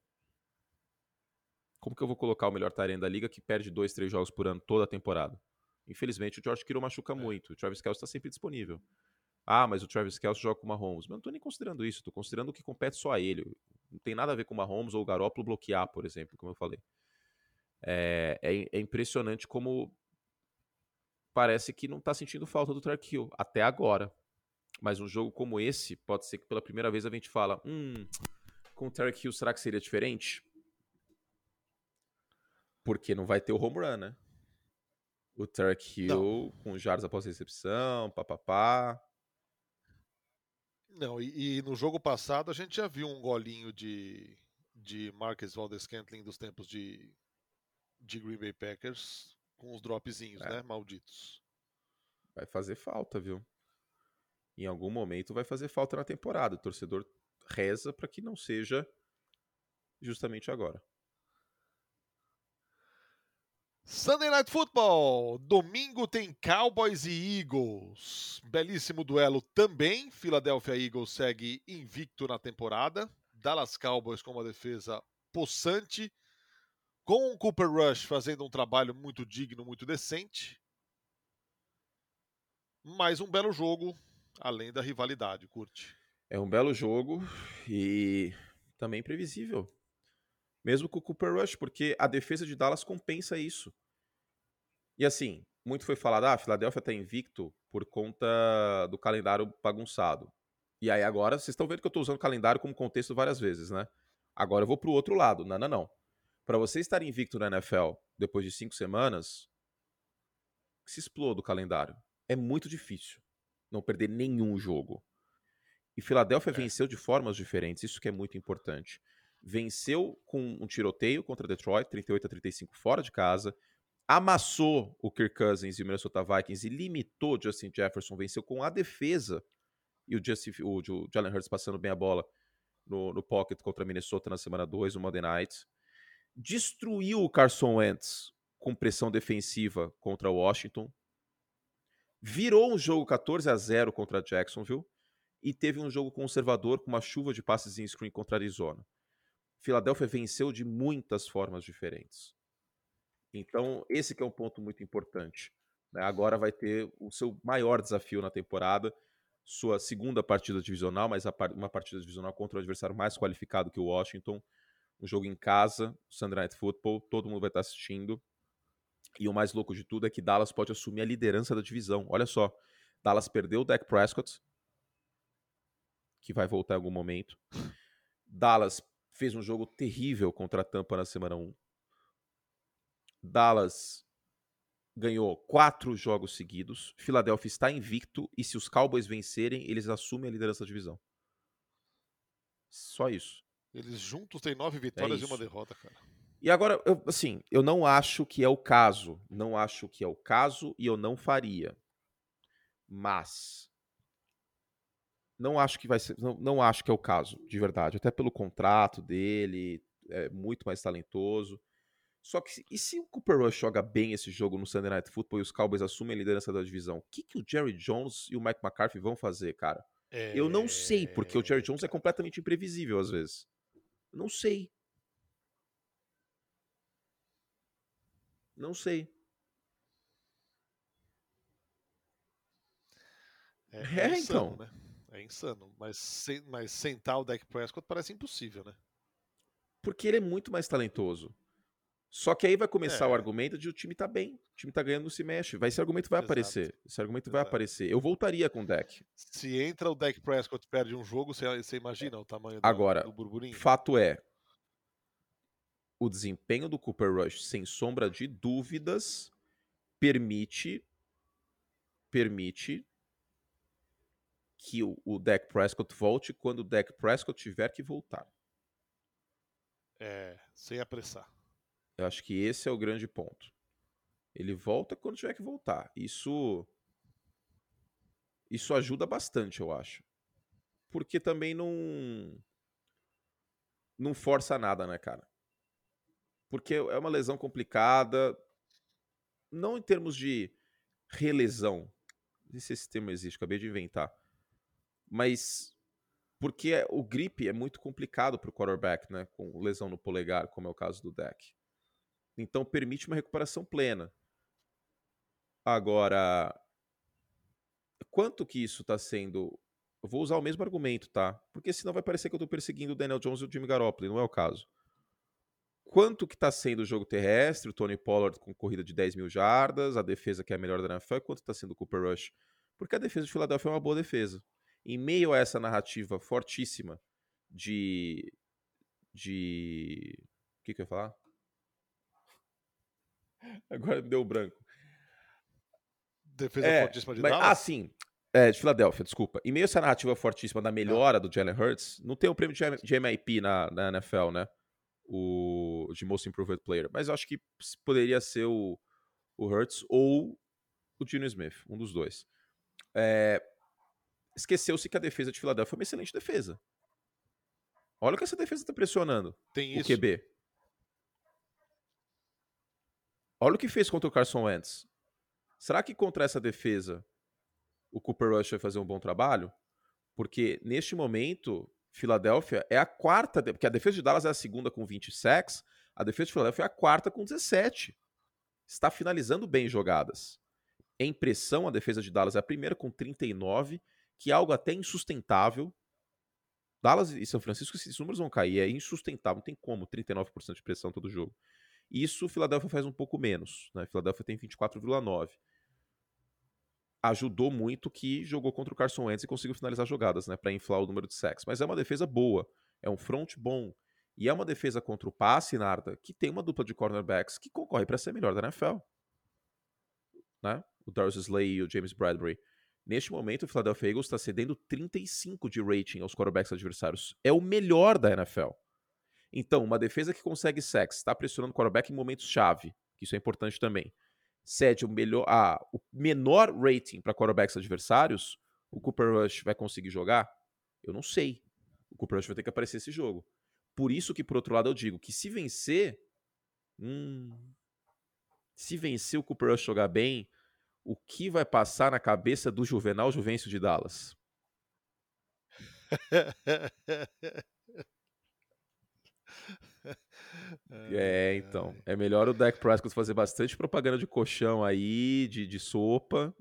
Como que eu vou colocar o melhor tight end da liga que perde dois, três jogos por ano toda a temporada? Infelizmente, o George Kittle machuca é. muito. O Travis Kelce está sempre disponível. Ah, mas o Travis Kelce joga com o Mahomes. Mas eu não estou nem considerando isso. Estou considerando o que compete só a ele. Não tem nada a ver com o Mahomes ou o Garoppolo bloquear, por exemplo, como eu falei. É, é, é impressionante como parece que não está sentindo falta do Tyreek Hill até agora. Mas um jogo como esse, pode ser que pela primeira vez a gente fala, hum, com o Tyreek Hill será que seria diferente? Porque não vai ter o home run, né? O Tyreek Hill não. com jardas após recepção, papapá. Não, e, e no jogo passado a gente já viu um golinho de, de Marquez Valdes-Scantling dos tempos de, de Green Bay Packers com os dropzinhos, é. né? Malditos. Vai fazer falta, viu? Em algum momento vai fazer falta na temporada. O torcedor reza para que não seja justamente agora. Sunday Night Football, domingo tem Cowboys e Eagles, belíssimo duelo também, Philadelphia Eagles segue invicto na temporada, Dallas Cowboys com uma defesa possante, com o Cooper Rush fazendo um trabalho muito digno, muito decente, mais um belo jogo, além da rivalidade, curte. É um belo jogo e também previsível. mesmo com o Cooper Rush, porque a defesa de Dallas compensa isso. E assim, muito foi falado, ah, a Filadélfia tá invicto por conta do calendário bagunçado. E aí agora, vocês estão vendo que eu tô usando o calendário como contexto várias vezes, né? Agora eu vou pro outro lado, não, não, não. Pra você estar invicto na N F L depois de cinco semanas, se exploda o calendário. É muito difícil não perder nenhum jogo. E Filadélfia é. venceu de formas diferentes, isso que é muito importante. Venceu com um tiroteio contra Detroit, trinta e oito a trinta e cinco fora de casa, amassou o Kirk Cousins e o Minnesota Vikings e limitou Justin Jefferson, venceu com a defesa e o, Justin, o, o Jalen Hurts passando bem a bola no, no pocket contra Minnesota na semana dois, no Monday Night. Destruiu o Carson Wentz com pressão defensiva contra Washington, virou um jogo catorze a zero contra Jacksonville e teve um jogo conservador com uma chuva de passes em screen contra Arizona. Filadélfia venceu de muitas formas diferentes. Então, esse que é um ponto muito importante, né? Agora vai ter o seu maior desafio na temporada, sua segunda partida divisional, mas uma partida divisional contra o adversário mais qualificado que o Washington, um jogo em casa, Sunday Night Football, todo mundo vai estar assistindo. E o mais louco de tudo é que Dallas pode assumir a liderança da divisão. Olha só, Dallas perdeu o Dak Prescott, que vai voltar em algum momento. Dallas fez um jogo terrível contra a Tampa na semana um. Dallas ganhou quatro jogos seguidos. Philadelphia está invicto e se os Cowboys vencerem, eles assumem a liderança da divisão. Só isso. Eles juntos têm nove vitórias é e uma derrota, cara. E agora, eu, assim, eu não acho que é o caso. Não acho que é o caso e eu não faria. Mas não acho que vai ser. Não, não acho que é o caso, de verdade. Até pelo contrato dele, é muito mais talentoso. Só que, e se o Cooper Rush joga bem esse jogo no Sunday Night Football e os Cowboys assumem a liderança da divisão, o que, que o Jerry Jones e o Mike McCarthy vão fazer, cara? É... Eu não sei, porque o Jerry Jones é completamente imprevisível às vezes. Não sei. Não sei. É, é, é insano, então. Né? É insano. Mas, sem, mas sentar o Dak Prescott parece impossível, né? Porque ele é muito mais talentoso. Só que aí vai começar é. o argumento de o time tá bem, o time tá ganhando, não se mexe. Vai, esse argumento vai Exato. aparecer. Esse argumento Exato. vai aparecer. Eu voltaria com o Dak. Se entra o Dak Prescott e perde um jogo, você, você imagina o tamanho Agora, do, do burburinho? Agora, fato é, o desempenho do Cooper Rush, sem sombra de dúvidas, permite, permite que o, o Dak Prescott volte quando o Dak Prescott tiver que voltar. É, sem apressar. Eu acho que esse é o grande ponto. Ele volta quando tiver que voltar. Isso, isso ajuda bastante, eu acho. Porque também não, não força nada, né, cara? Porque é uma lesão complicada, não em termos de relesão. Não sei se esse termo existe, acabei de inventar. Mas porque o grip é muito complicado para o quarterback, né? Com lesão no polegar, como é o caso do Dak. Então permite uma recuperação plena. Agora, quanto que isso está sendo... Eu vou usar o mesmo argumento, tá? Porque senão vai parecer que eu estou perseguindo o Daniel Jones e o Jimmy Garoppolo, não é o caso. Quanto que está sendo o jogo terrestre, o Tony Pollard com corrida de dez mil jardas, a defesa que é a melhor da N F L, quanto está sendo o Cooper Rush? Porque a defesa de Filadélfia é uma boa defesa. Em meio a essa narrativa fortíssima de... de... O que que eu ia falar? Agora me deu o branco. Defesa é, fortíssima de mas, Dallas? Ah, sim. É, de Filadélfia, desculpa. E meio essa narrativa fortíssima da melhora não. do Jalen Hurts, não tem o prêmio de M I P na, na N F L, né? O de Most Improved Player. Mas eu acho que poderia ser o, o Hurts ou o Geno Smith, um dos dois. É, esqueceu-se que a defesa de Filadélfia foi uma excelente defesa. Olha o que essa defesa tá pressionando. Tem isso. O Q B. Olha o que fez contra o Carson Wentz. Será que contra essa defesa o Cooper Rush vai fazer um bom trabalho? Porque neste momento, Filadélfia é a quarta... De... Porque a defesa de Dallas é a segunda com vinte sacks, a defesa de Filadélfia é a quarta com dezessete. Está finalizando bem jogadas. Em pressão, a defesa de Dallas é a primeira com trinta e nove, que é algo até insustentável. Dallas e São Francisco, esses números vão cair, é insustentável, não tem como, trinta e nove por cento de pressão todo jogo. Isso, Philadelphia faz um pouco menos, né? Philadelphia tem vinte e quatro vírgula nove. Ajudou muito que jogou contra o Carson Wentz e conseguiu finalizar jogadas, né, para inflar o número de sacks. Mas é uma defesa boa, é um front bom. E é uma defesa contra o passe, Narda, que tem uma dupla de cornerbacks que concorre para ser melhor da N F L. Né? O Darius Slay e o James Bradbury. Neste momento, o Philadelphia Eagles está cedendo trinta e cinco de rating aos quarterbacks adversários. É o melhor da N F L. Então, uma defesa que consegue sacks, está pressionando o quarterback em momentos-chave, que isso é importante também, cede o, melhor, ah, o menor rating para quarterbacks adversários, o Cooper Rush vai conseguir jogar? Eu não sei. O Cooper Rush vai ter que aparecer esse jogo. Por isso que, por outro lado, eu digo que se vencer, hum, se vencer o Cooper Rush jogar bem, o que vai passar na cabeça do Juvenal Juvencio de Dallas? É, então, é melhor o Dak Prescott fazer bastante propaganda de colchão aí, de, de sopa,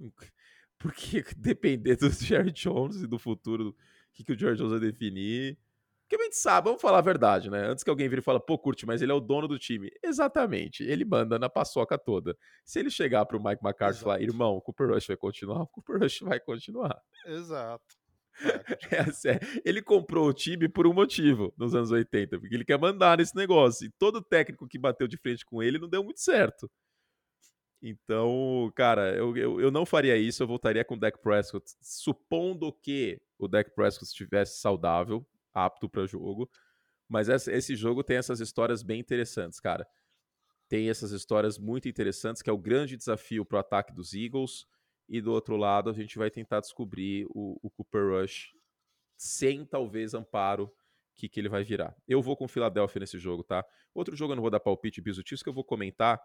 porque depender do Jerry Jones e do futuro, o que, que o Jerry Jones vai definir, porque a gente sabe, vamos falar a verdade, né, antes que alguém vire e fale, pô, curte, mas ele é o dono do time, exatamente, ele manda na paçoca toda, se ele chegar pro Mike McCarthy e falar, irmão, o Cooper Rush vai continuar, o Cooper Rush vai continuar, exato. É, ele comprou o time por um motivo nos anos oitenta, porque ele quer mandar nesse negócio, e todo técnico que bateu de frente com ele não deu muito certo. Então, cara, eu, eu, eu não faria isso, eu voltaria com o Dak Prescott, supondo que o Dak Prescott estivesse saudável, apto para jogo. Mas essa, esse jogo tem essas histórias bem interessantes, cara, tem essas histórias muito interessantes, que é o grande desafio para o ataque dos Eagles. E do outro lado, a gente vai tentar descobrir o, o Cooper Rush sem, talvez, amparo que, que ele vai virar. Eu vou com o Philadelphia nesse jogo, tá? Outro jogo eu não vou dar palpite, Bills e Chiefs, que eu vou comentar,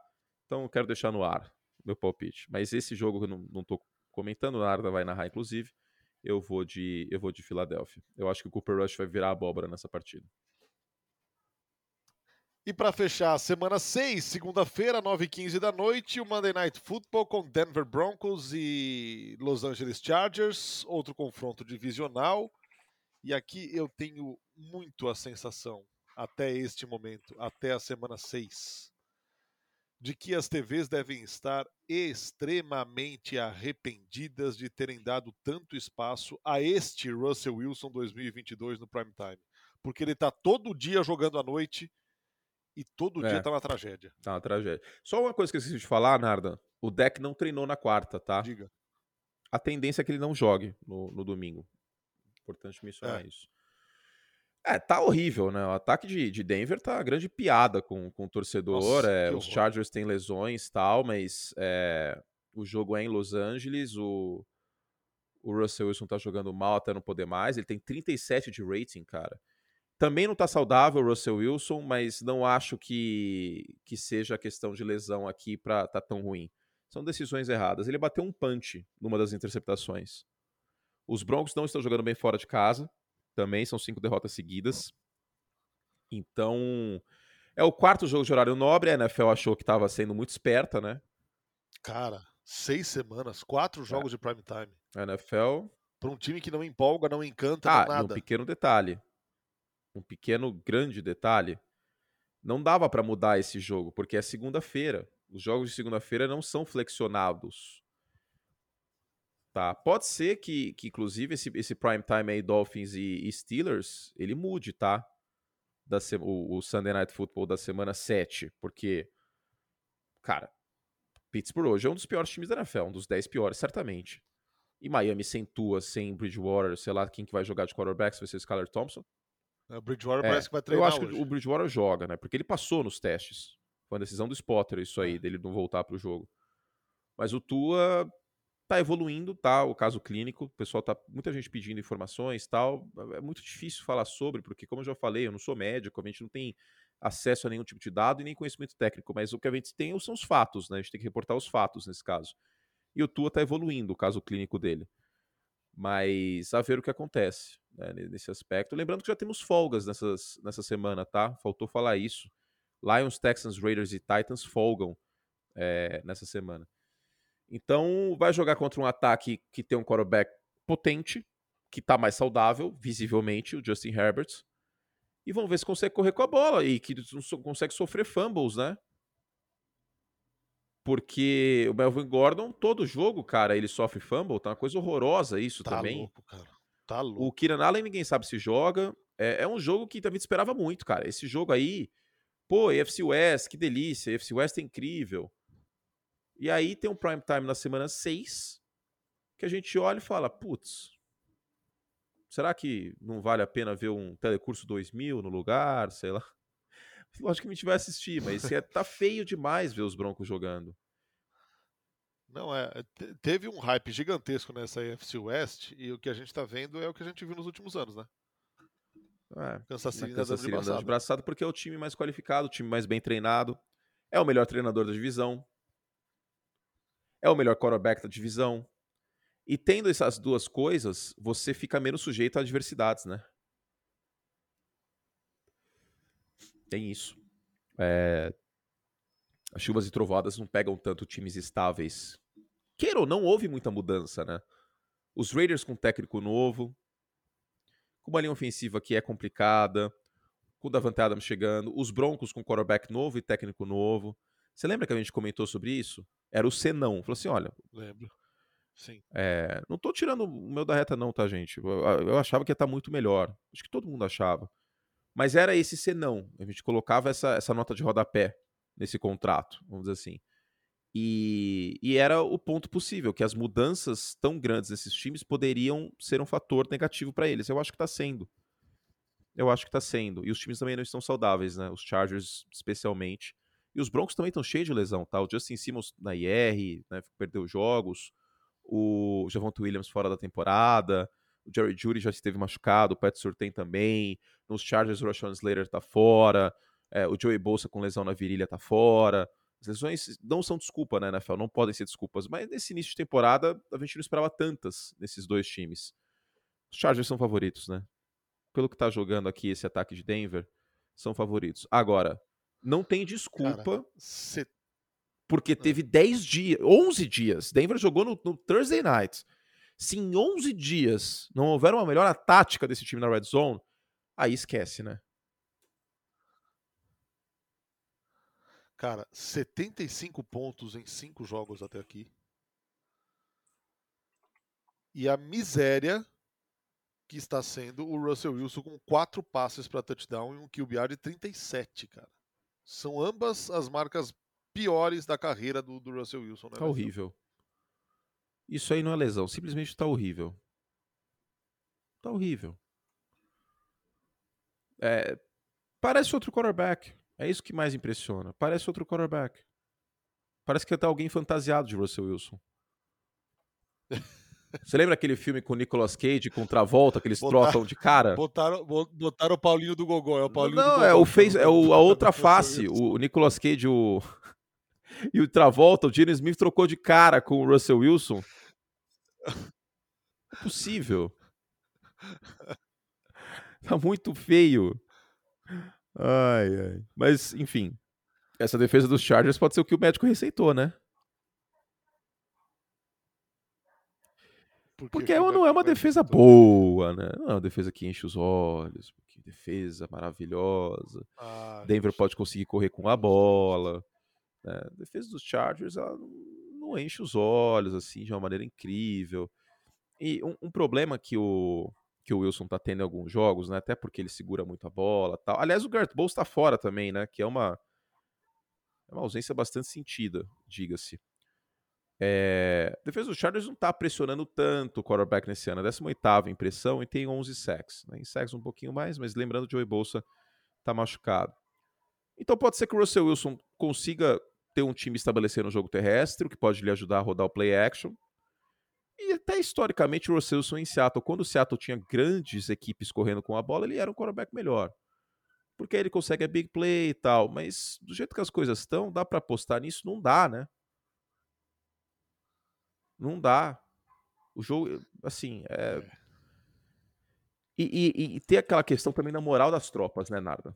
então eu quero deixar no ar meu palpite. Mas esse jogo que eu não, não tô comentando, o Narda vai narrar, inclusive, eu vou de eu vou de Philadelphia. Eu acho que o Cooper Rush vai virar abóbora nessa partida. E para fechar a semana seis, segunda-feira, nove e quinze da noite, o Monday Night Football com Denver Broncos e Los Angeles Chargers, outro confronto divisional. E aqui eu tenho muito a sensação, até este momento, até a semana seis, de que as T Vs devem estar extremamente arrependidas de terem dado tanto espaço a este Russell Wilson dois mil e vinte e dois no prime time. Porque ele está todo dia jogando à noite. E todo é, dia tá uma tragédia. Tá uma tragédia. Só uma coisa que eu esqueci de falar, Narda. O Dak não treinou na quarta, tá? Diga. A tendência é que ele não jogue no, no domingo. Importante mencionar é. isso. É, tá horrível, né? O ataque de, de Denver tá uma grande piada com, com o torcedor. Nossa, é, os Chargers têm lesões e tal, mas é, o jogo é em Los Angeles. O, o Russell Wilson tá jogando mal até não poder mais. Ele tem trinta e sete de rating, cara. Também não está saudável o Russell Wilson, mas não acho que, que seja a questão de lesão aqui para estar tá tão ruim. São decisões erradas. Ele bateu um punch numa das interceptações. Os Broncos não estão jogando bem fora de casa. Também são cinco derrotas seguidas. Então, é o quarto jogo de horário nobre. A N F L achou que estava sendo muito esperta, né? Cara, seis semanas, quatro jogos é. de prime time. A N F L... Para um time que não empolga, não encanta, ah, não nada. Ah, um pequeno detalhe. Um pequeno, grande detalhe, não dava para mudar esse jogo, porque é segunda-feira. Os jogos de segunda-feira não são flexionados. Tá? Pode ser que, que inclusive, esse, esse prime time aí, Dolphins e, e Steelers, ele mude, tá? Da se... o, o Sunday Night Football da semana sete, porque, cara, Pittsburgh hoje é um dos piores times da N F L, um dos dez piores, certamente. E Miami sem Tua, sem Bridgewater, sei lá quem que vai jogar de quarterback, se vai ser o Skylar Thompson. O Bridgewater é, parece que vai treinar. Eu acho hoje. Que o Bridgewater joga, né? Porque ele passou nos testes. Foi uma decisão do Spotter isso aí, dele não voltar pro jogo. Mas o Tua tá evoluindo, tá? O caso clínico, o pessoal tá... Muita gente pedindo informações e tal. É muito difícil falar sobre, porque como eu já falei, eu não sou médico, a gente não tem acesso a nenhum tipo de dado e nem conhecimento técnico. Mas o que a gente tem são os fatos, né? A gente tem que reportar os fatos nesse caso. E o Tua tá evoluindo, o caso clínico dele. Mas a ver o que acontece, né, nesse aspecto. Lembrando que já temos folgas nessas, nessa semana, tá? Faltou falar isso. Lions, Texans, Raiders e Titans folgam é, nessa semana. Então vai jogar contra um ataque que tem um quarterback potente, que está mais saudável, visivelmente, o Justin Herbert. E vamos ver se consegue correr com a bola e que não consegue sofrer fumbles, né? Porque o Melvin Gordon, todo jogo, cara, ele sofre fumble, tá uma coisa horrorosa isso tá também. Tá louco, cara. Tá louco. O Keenan Allen, ninguém sabe se joga. É, é um jogo que também esperava muito, cara. Esse jogo aí, pô, A F C West, que delícia. A F C West é incrível. E aí tem um prime time na semana seis, que a gente olha e fala, putz, será que não vale a pena ver um Telecurso dois mil no lugar, sei lá? Lógico que a gente vai assistir, mas é, tá feio demais ver os Broncos jogando. Não, é. Teve um hype gigantesco nessa A F C West e o que a gente tá vendo é o que a gente viu nos últimos anos, né? É, Kansas City andando de braçada porque é o time mais qualificado, o time mais bem treinado, é o melhor treinador da divisão, é o melhor quarterback da divisão. E tendo essas duas coisas, você fica menos sujeito a adversidades, né? Tem isso. É... As chuvas e trovoadas não pegam tanto times estáveis. Queira ou não, houve muita mudança, né? Os Raiders com técnico novo, com uma linha ofensiva que é complicada, com o Davante Adams chegando, os Broncos com quarterback novo e técnico novo. Você lembra que a gente comentou sobre isso? Era o Senão. Falou assim, olha... Lembro. Sim. É... Não tô tirando o meu da reta não, tá, gente? Eu, eu achava que ia estar muito melhor. Acho que todo mundo achava. Mas era esse senão. A gente colocava essa, essa nota de rodapé nesse contrato, vamos dizer assim. E, e era o ponto possível, que as mudanças tão grandes nesses times poderiam ser um fator negativo para eles. Eu acho que tá sendo. Eu acho que tá sendo. E os times também não estão saudáveis, né? Os Chargers, especialmente. E os Broncos também estão cheios de lesão, tá? O Justin Simmons na I R, né? Perdeu jogos. O Javonte Williams fora da temporada. O Jerry Jeudy já esteve machucado, o Pat Surtain também. Nos Chargers, o Rashawn Slater tá fora. É, o Joey Bosa com lesão na virilha tá fora. As lesões não são desculpa, né, N F L? Não podem ser desculpas. Mas nesse início de temporada, a gente não esperava tantas nesses dois times. Os Chargers são favoritos, né? Pelo que tá jogando aqui esse ataque de Denver, são favoritos. Agora, não tem desculpa... Cara, cê... Porque teve dez dias, onze dias. Denver jogou no, no Thursday Night. Se em onze dias não houver uma melhora tática desse time na Red Zone, aí esquece, né? Cara, setenta e cinco pontos em cinco jogos até aqui. E a miséria que está sendo o Russell Wilson com quatro passes para touchdown e um Q B R de trinta e sete, cara. São ambas as marcas piores da carreira do, do Russell Wilson, né? Tá horrível. Isso aí não é lesão, simplesmente tá horrível. Tá horrível. É, parece outro quarterback. É isso que mais impressiona. Parece outro quarterback. Parece que tá alguém fantasiado de Russell Wilson. Você lembra aquele filme com o Nicolas Cage, com o Travolta, que eles botaram, trocam de cara? Botaram, botaram o Paulinho do Gogó. É o Paulinho não, do Gogó. É, o face, é o, a outra face. O Nicolas Cage, o... E o Travolta, o Gene Smith trocou de cara com o Russell Wilson. É possível. Tá muito feio. Ai, ai. Mas, enfim. Essa defesa dos Chargers pode ser o que o médico receitou, né? Por Porque ela não é uma defesa boa, né? Não é uma defesa que enche os olhos. Que defesa maravilhosa. Ah, Denver pode conseguir correr com a bola. É, a defesa dos Chargers ela não enche os olhos assim de uma maneira incrível. E um, um problema que o, que o Wilson tá tendo em alguns jogos, né, até porque ele segura muito a bola tal. Aliás, o Garrett Bowles tá fora também, né, que é uma, é uma ausência bastante sentida, diga-se. É, a defesa dos Chargers não tá pressionando tanto o quarterback nesse ano. É a décima oitava em pressão e tem onze sacks. Né, em sacks um pouquinho mais, mas lembrando que o Joey Bosa tá machucado. Então pode ser que o Russell Wilson consiga ter um time estabelecido no jogo terrestre, o que pode lhe ajudar a rodar o play action. E até historicamente o Russell Wilson em Seattle, quando o Seattle tinha grandes equipes correndo com a bola, ele era um quarterback melhor. Porque aí ele consegue a big play e tal, mas do jeito que as coisas estão, dá pra apostar nisso? Não dá, né? Não dá. O jogo, assim, é... E, e, e tem aquela questão também na moral das tropas, né, Narda?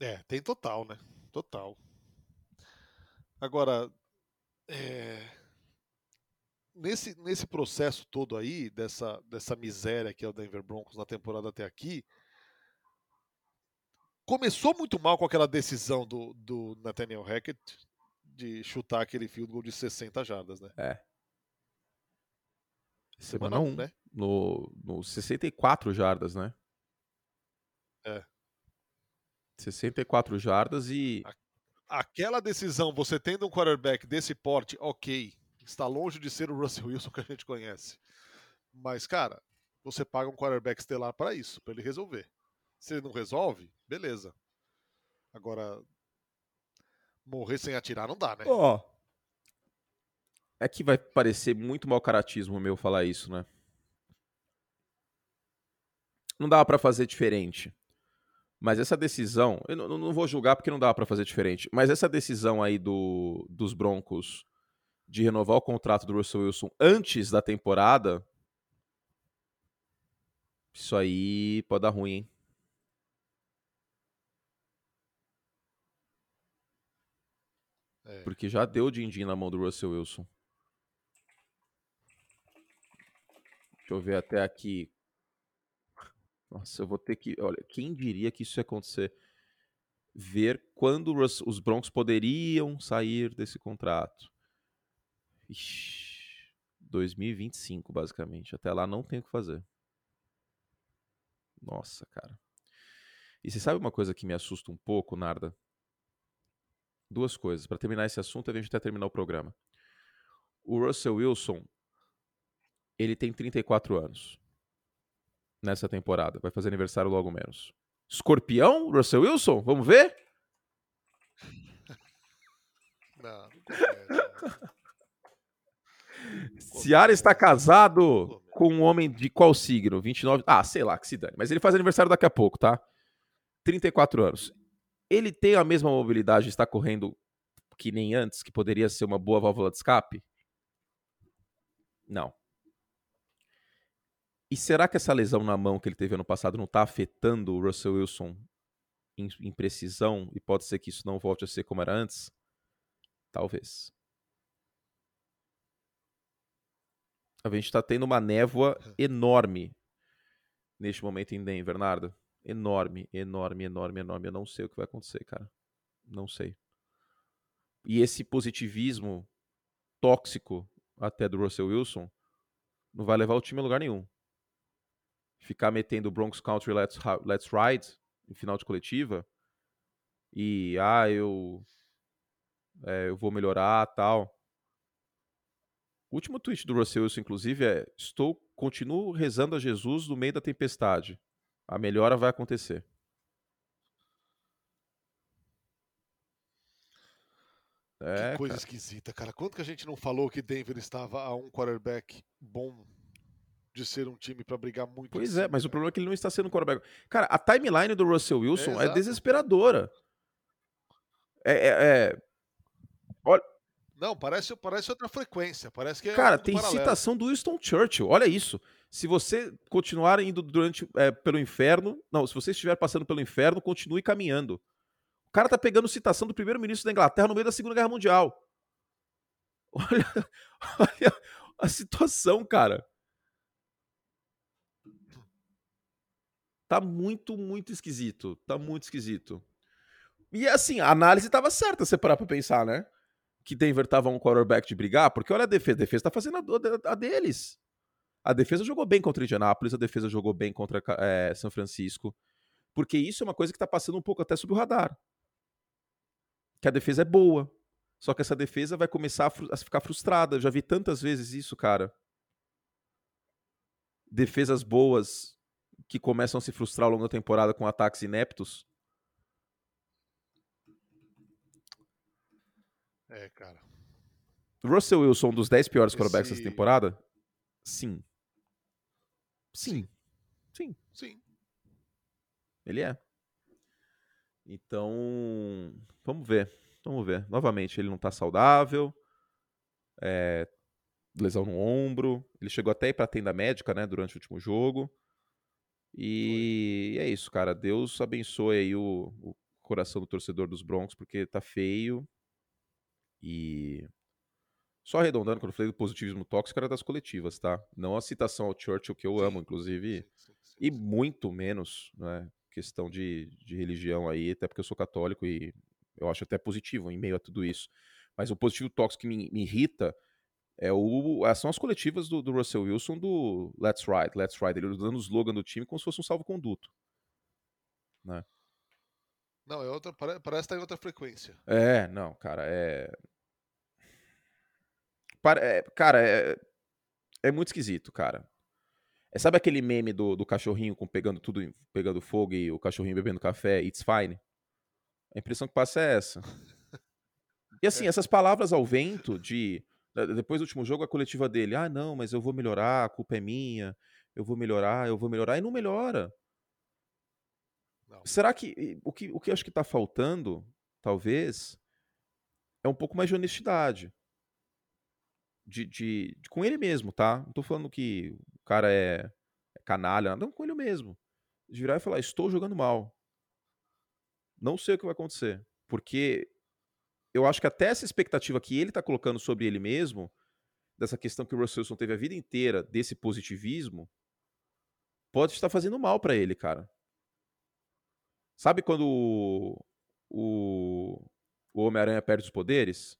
É, tem total, né? Total. Agora, é... nesse, nesse processo todo aí, dessa, dessa miséria que é o Denver Broncos na temporada até aqui, começou muito mal com aquela decisão do, do Nathaniel Hackett de chutar aquele field goal de sessenta jardas, né? É. Semana um, né? No, no sessenta e quatro jardas, né? É. sessenta e quatro jardas e... Aquela decisão, você tendo um quarterback desse porte, ok, está longe de ser o Russell Wilson que a gente conhece. Mas, cara, você paga um quarterback estelar para isso, para ele resolver. Se ele não resolve, beleza. Agora, morrer sem atirar não dá, né? Ó, oh. É que vai parecer muito mau caratismo meu falar isso, né? Não dava pra fazer diferente. Mas essa decisão... Eu não, não vou julgar porque não dava pra fazer diferente. Mas essa decisão aí do, dos Broncos de renovar o contrato do Russell Wilson antes da temporada... Isso aí pode dar ruim, hein? É. Porque já deu din-din na mão do Russell Wilson. Deixa eu ver até aqui. Nossa, eu vou ter que... Olha, quem diria que isso ia acontecer? Ver quando os Broncos poderiam sair desse contrato. Ixi, dois mil e vinte e cinco, basicamente. Até lá não tem o que fazer. Nossa, cara. E você sabe uma coisa que me assusta um pouco, Narda? Duas coisas. Para terminar esse assunto, a gente até terminar o programa. O Russell Wilson, ele tem trinta e quatro anos. Nessa temporada. Vai fazer aniversário logo menos. Escorpião, Russell Wilson? Vamos ver? Não, não conhece. Ciara está casado com um homem de qual signo? vinte e nove... Ah, sei lá, que se dane. Mas ele faz aniversário daqui a pouco, tá? trinta e quatro anos. Ele tem a mesma mobilidade, está correndo que nem antes, que poderia ser uma boa válvula de escape? Não. E será que essa lesão na mão que ele teve ano passado não está afetando o Russell Wilson em, em precisão? E pode ser que isso não volte a ser como era antes? Talvez. A gente está tendo uma névoa enorme neste momento em Denver, Bernardo. Enorme, enorme, enorme, enorme. Eu não sei o que vai acontecer, cara. Não sei. E esse positivismo tóxico até do Russell Wilson não vai levar o time a lugar nenhum. Ficar metendo Broncos Country Let's, let's Ride em final de coletiva e, ah, eu é, eu vou melhorar, tal. O último tweet do Russell Wilson, inclusive, é: estou, continuo rezando a Jesus no meio da tempestade. A melhora vai acontecer. É, que coisa, cara, esquisita, cara. Quanto que a gente não falou que Denver estava a um quarterback bom de ser um time pra brigar muito? Pois assim, é, mas cara, o problema é que ele não está sendo um quarterback. Cara, a timeline do Russell Wilson é, é desesperadora. É, é, é... Olha... Não, parece, parece outra frequência. Parece que é, cara, tem paralelo. Citação do Winston Churchill. Olha isso. Se você continuar indo durante, é, pelo inferno... Não, se você estiver passando pelo inferno, continue caminhando. O cara tá pegando citação do primeiro-ministro da Inglaterra no meio da Segunda Guerra Mundial. Olha, olha a situação, cara. Tá muito, muito esquisito. Tá muito esquisito. E assim, a análise tava certa, se parar pra pensar, né? Que Denver tava um quarterback de brigar, porque olha a defesa. A defesa tá fazendo a, a, a deles. A defesa jogou bem contra Indianápolis, a defesa jogou bem contra é, São Francisco, porque isso é uma coisa que tá passando um pouco até sob o radar. Que a defesa é boa, só que essa defesa vai começar a, fru- a ficar frustrada. Eu já vi tantas vezes isso, cara. Defesas boas que começam a se frustrar ao longo da temporada com ataques ineptos. É, cara. Russell Wilson, um dos dez piores quarterbacks Esse... dessa temporada? Sim. Sim. Sim. Sim. Ele é. Então, vamos ver. Vamos ver. Novamente, ele não tá saudável. É, lesão no ombro. Ele chegou até a ir pra tenda médica, né? Durante o último jogo. E, e é isso, cara. Deus abençoe aí o, o coração do torcedor dos Broncos, porque tá feio. E... Só arredondando, quando eu falei do positivismo tóxico, era das coletivas, tá? Não a citação ao Churchill, que eu amo, inclusive, sim, sim, sim, e muito menos, né, questão de, de religião aí, até porque eu sou católico e eu acho até positivo em meio a tudo isso. Mas o positivo tóxico que me, me irrita é o, são as coletivas do, do Russell Wilson, do Let's Ride, Let's Ride, ele dando o slogan do time como se fosse um salvo-conduto, né? Não, é outra, parece que está em outra frequência. É, não, cara, é... é cara, é... é muito esquisito, cara. É, sabe aquele meme do, do cachorrinho com pegando tudo, pegando fogo e o cachorrinho bebendo café, it's fine? A impressão que passa é essa. E assim, essas palavras ao vento de... Depois do último jogo, a coletiva dele, ah, não, mas eu vou melhorar, a culpa é minha, eu vou melhorar, eu vou melhorar, e não melhora. Não. Será que o, que o que eu acho que tá faltando, talvez, é um pouco mais de honestidade. De, de, de, com ele mesmo, tá? Não tô falando que o cara é, é canalha, não, com ele mesmo. De virar e falar, estou jogando mal. Não sei o que vai acontecer. Porque eu acho que até essa expectativa que ele tá colocando sobre ele mesmo, dessa questão que o Russell Wilson teve a vida inteira, desse positivismo, pode estar fazendo mal pra ele, cara. Sabe quando o, o, o Homem-Aranha perde os poderes?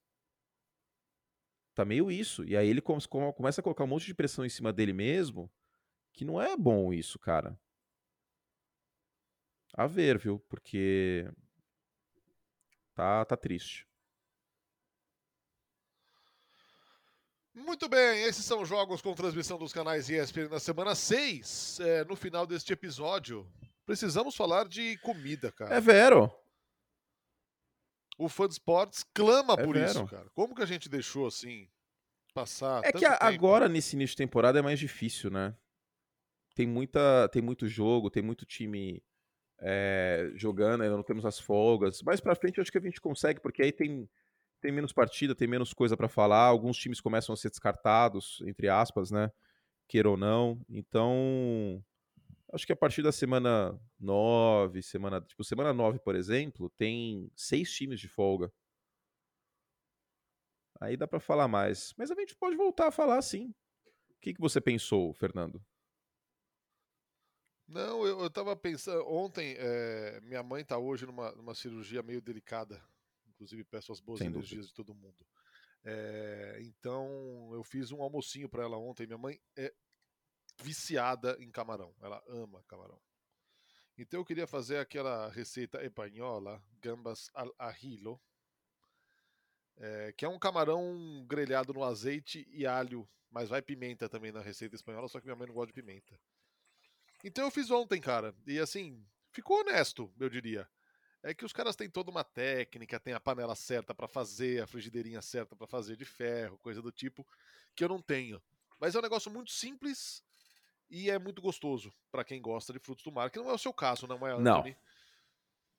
Tá meio isso. E aí ele come, come, começa a colocar um monte de pressão em cima dele mesmo, que não é bom isso, cara. A ver, viu? Porque tá, tá triste. Muito bem, esses são jogos com transmissão dos canais E S P N na semana seis. É, no final deste episódio... Precisamos falar de comida, cara. É vero. O fã de esportes clama é por vero. Isso, cara. Como que a gente deixou, assim, passar É tanto que a, tempo? Agora, nesse início de temporada, é mais difícil, né? Tem, muita, tem muito jogo, tem muito time é, jogando, ainda não temos as folgas. Mais pra frente, eu acho que a gente consegue, porque aí tem, tem menos partida, tem menos coisa pra falar. Alguns times começam a ser descartados, entre aspas, né? Queira ou não. Então... Acho que a partir da semana nove, semana, tipo, semana nove, por exemplo, tem seis times de folga. Aí dá pra falar mais. Mas a gente pode voltar a falar, sim. O que, que você pensou, Fernando? Não, eu, eu tava pensando... Ontem, é, minha mãe tá hoje numa, numa cirurgia meio delicada. Inclusive, peço as boas energias de todo mundo. É, então, eu fiz um almocinho pra ela ontem. Minha mãe... É, viciada em camarão, ela ama camarão. Então eu queria fazer aquela receita espanhola, gambas al ajillo, é, que é um camarão grelhado no azeite e alho, mas vai pimenta também na receita espanhola, só que minha mãe não gosta de pimenta. Então eu fiz ontem, cara, e assim, ficou honesto, eu diria. É que os caras têm toda uma técnica, tem a panela certa pra fazer, a frigideirinha certa pra fazer de ferro, coisa do tipo, que eu não tenho. Mas é um negócio muito simples, e é muito gostoso pra quem gosta de frutos do mar, que não é o seu caso, não é, Anthony?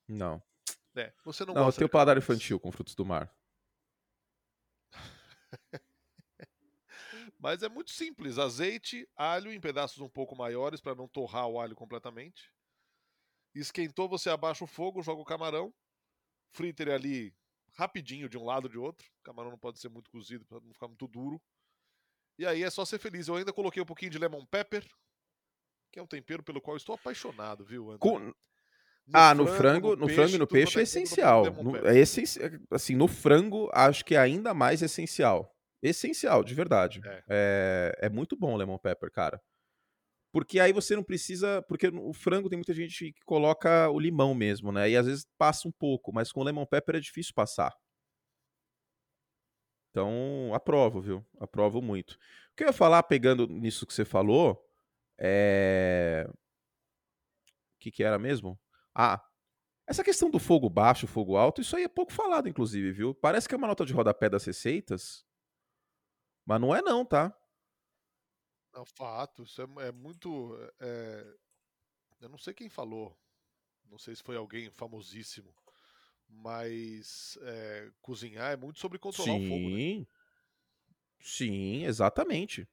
Não. Não. É, você não, não gosta. Não, eu tenho paladar infantil com frutos do mar. Mas é muito simples. Azeite, alho em pedaços um pouco maiores pra não torrar o alho completamente. Esquentou, você abaixa o fogo, joga o camarão. Frita ele ali rapidinho de um lado ou de outro. O camarão não pode ser muito cozido pra não ficar muito duro. E aí é só ser feliz. Eu ainda coloquei um pouquinho de lemon pepper, que é um tempero pelo qual eu estou apaixonado, viu, André? Com... Ah, no frango, no frango e no peixe é essencial. É essencial. Assim, no frango, acho que é ainda mais essencial. Essencial, de verdade. É. É, é muito bom o lemon pepper, cara. Porque aí você não precisa... Porque o frango tem muita gente que coloca o limão mesmo, né? E às vezes passa um pouco, mas com o lemon pepper é difícil passar. Então, aprovo, viu? Aprovo muito. O que eu ia falar, pegando nisso que você falou, é... O que que era mesmo? Ah, essa questão do fogo baixo, fogo alto, isso aí é pouco falado, inclusive, viu? Parece que é uma nota de rodapé das receitas, mas não é não, tá? É um fato, isso é, é muito... É... Eu não sei quem falou, não sei se foi alguém famosíssimo. Mas é, cozinhar é muito sobre controlar sim, o fogo, né? Sim, exatamente.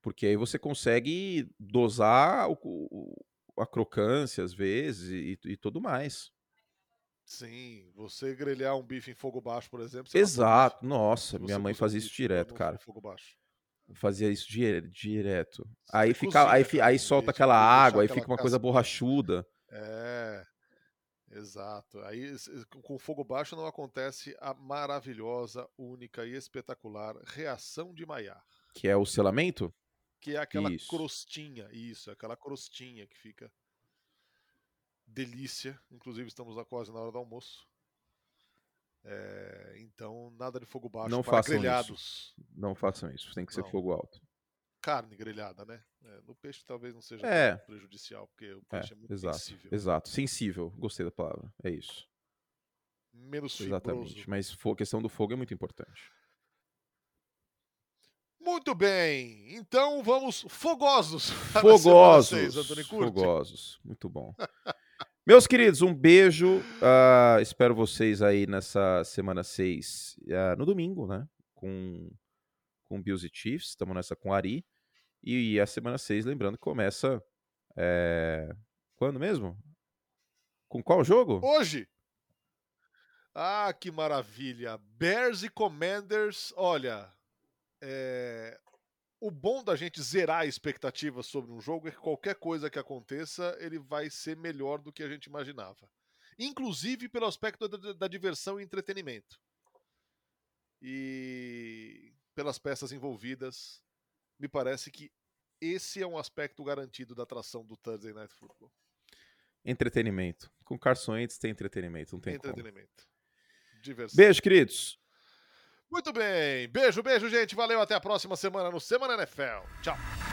Porque aí você consegue dosar o, o, a crocância, às vezes, e, e tudo mais. Sim, você grelhar um bife em fogo baixo, por exemplo. Você Exato, nossa, você minha mãe fazia isso direto, cara. Fogo baixo. Fazia isso dire- direto. Você aí fica, cozinha, aí, cara, aí solta aquela água, aí aquela fica uma coisa borrachuda. É, exato. Aí com fogo baixo não acontece a maravilhosa, única e espetacular reação de Maillard. Que é o selamento? Que é aquela isso. crostinha, isso, aquela crostinha que fica... delícia, inclusive estamos lá quase na hora do almoço, é, então nada de fogo baixo não para façam grelhados. Isso. Não façam isso, tem que não. ser fogo alto. Carne grelhada, né? É, no peixe talvez não seja é. prejudicial, porque o peixe é, é muito exato, sensível. Exato, sensível, gostei da palavra, é isso. Menos Exatamente. Fibroso. Mas a questão do fogo é muito importante. Muito bem, então vamos fogosos. Fogosos, seis, Antônio Curti. Fogosos, muito bom. Meus queridos, um beijo, uh, espero vocês aí nessa semana seis, uh, no domingo, né, com, com Bills e Chiefs, estamos nessa com Ari, e, e a semana seis, lembrando, que começa, é, quando mesmo? Com qual jogo? Hoje! Ah, que maravilha, Bears e Commanders, olha, é... O bom da gente zerar a expectativa sobre um jogo é que qualquer coisa que aconteça, ele vai ser melhor do que a gente imaginava. Inclusive pelo aspecto da, da diversão e entretenimento. E pelas peças envolvidas, me parece que esse é um aspecto garantido da atração do Thursday Night Football. Entretenimento. Com Carson Wentz tem entretenimento, não tem entretenimento. Como. Diversão. Beijo, queridos. Muito bem. Beijo, beijo, gente. Valeu. Até a próxima semana no Semana N F L. Tchau.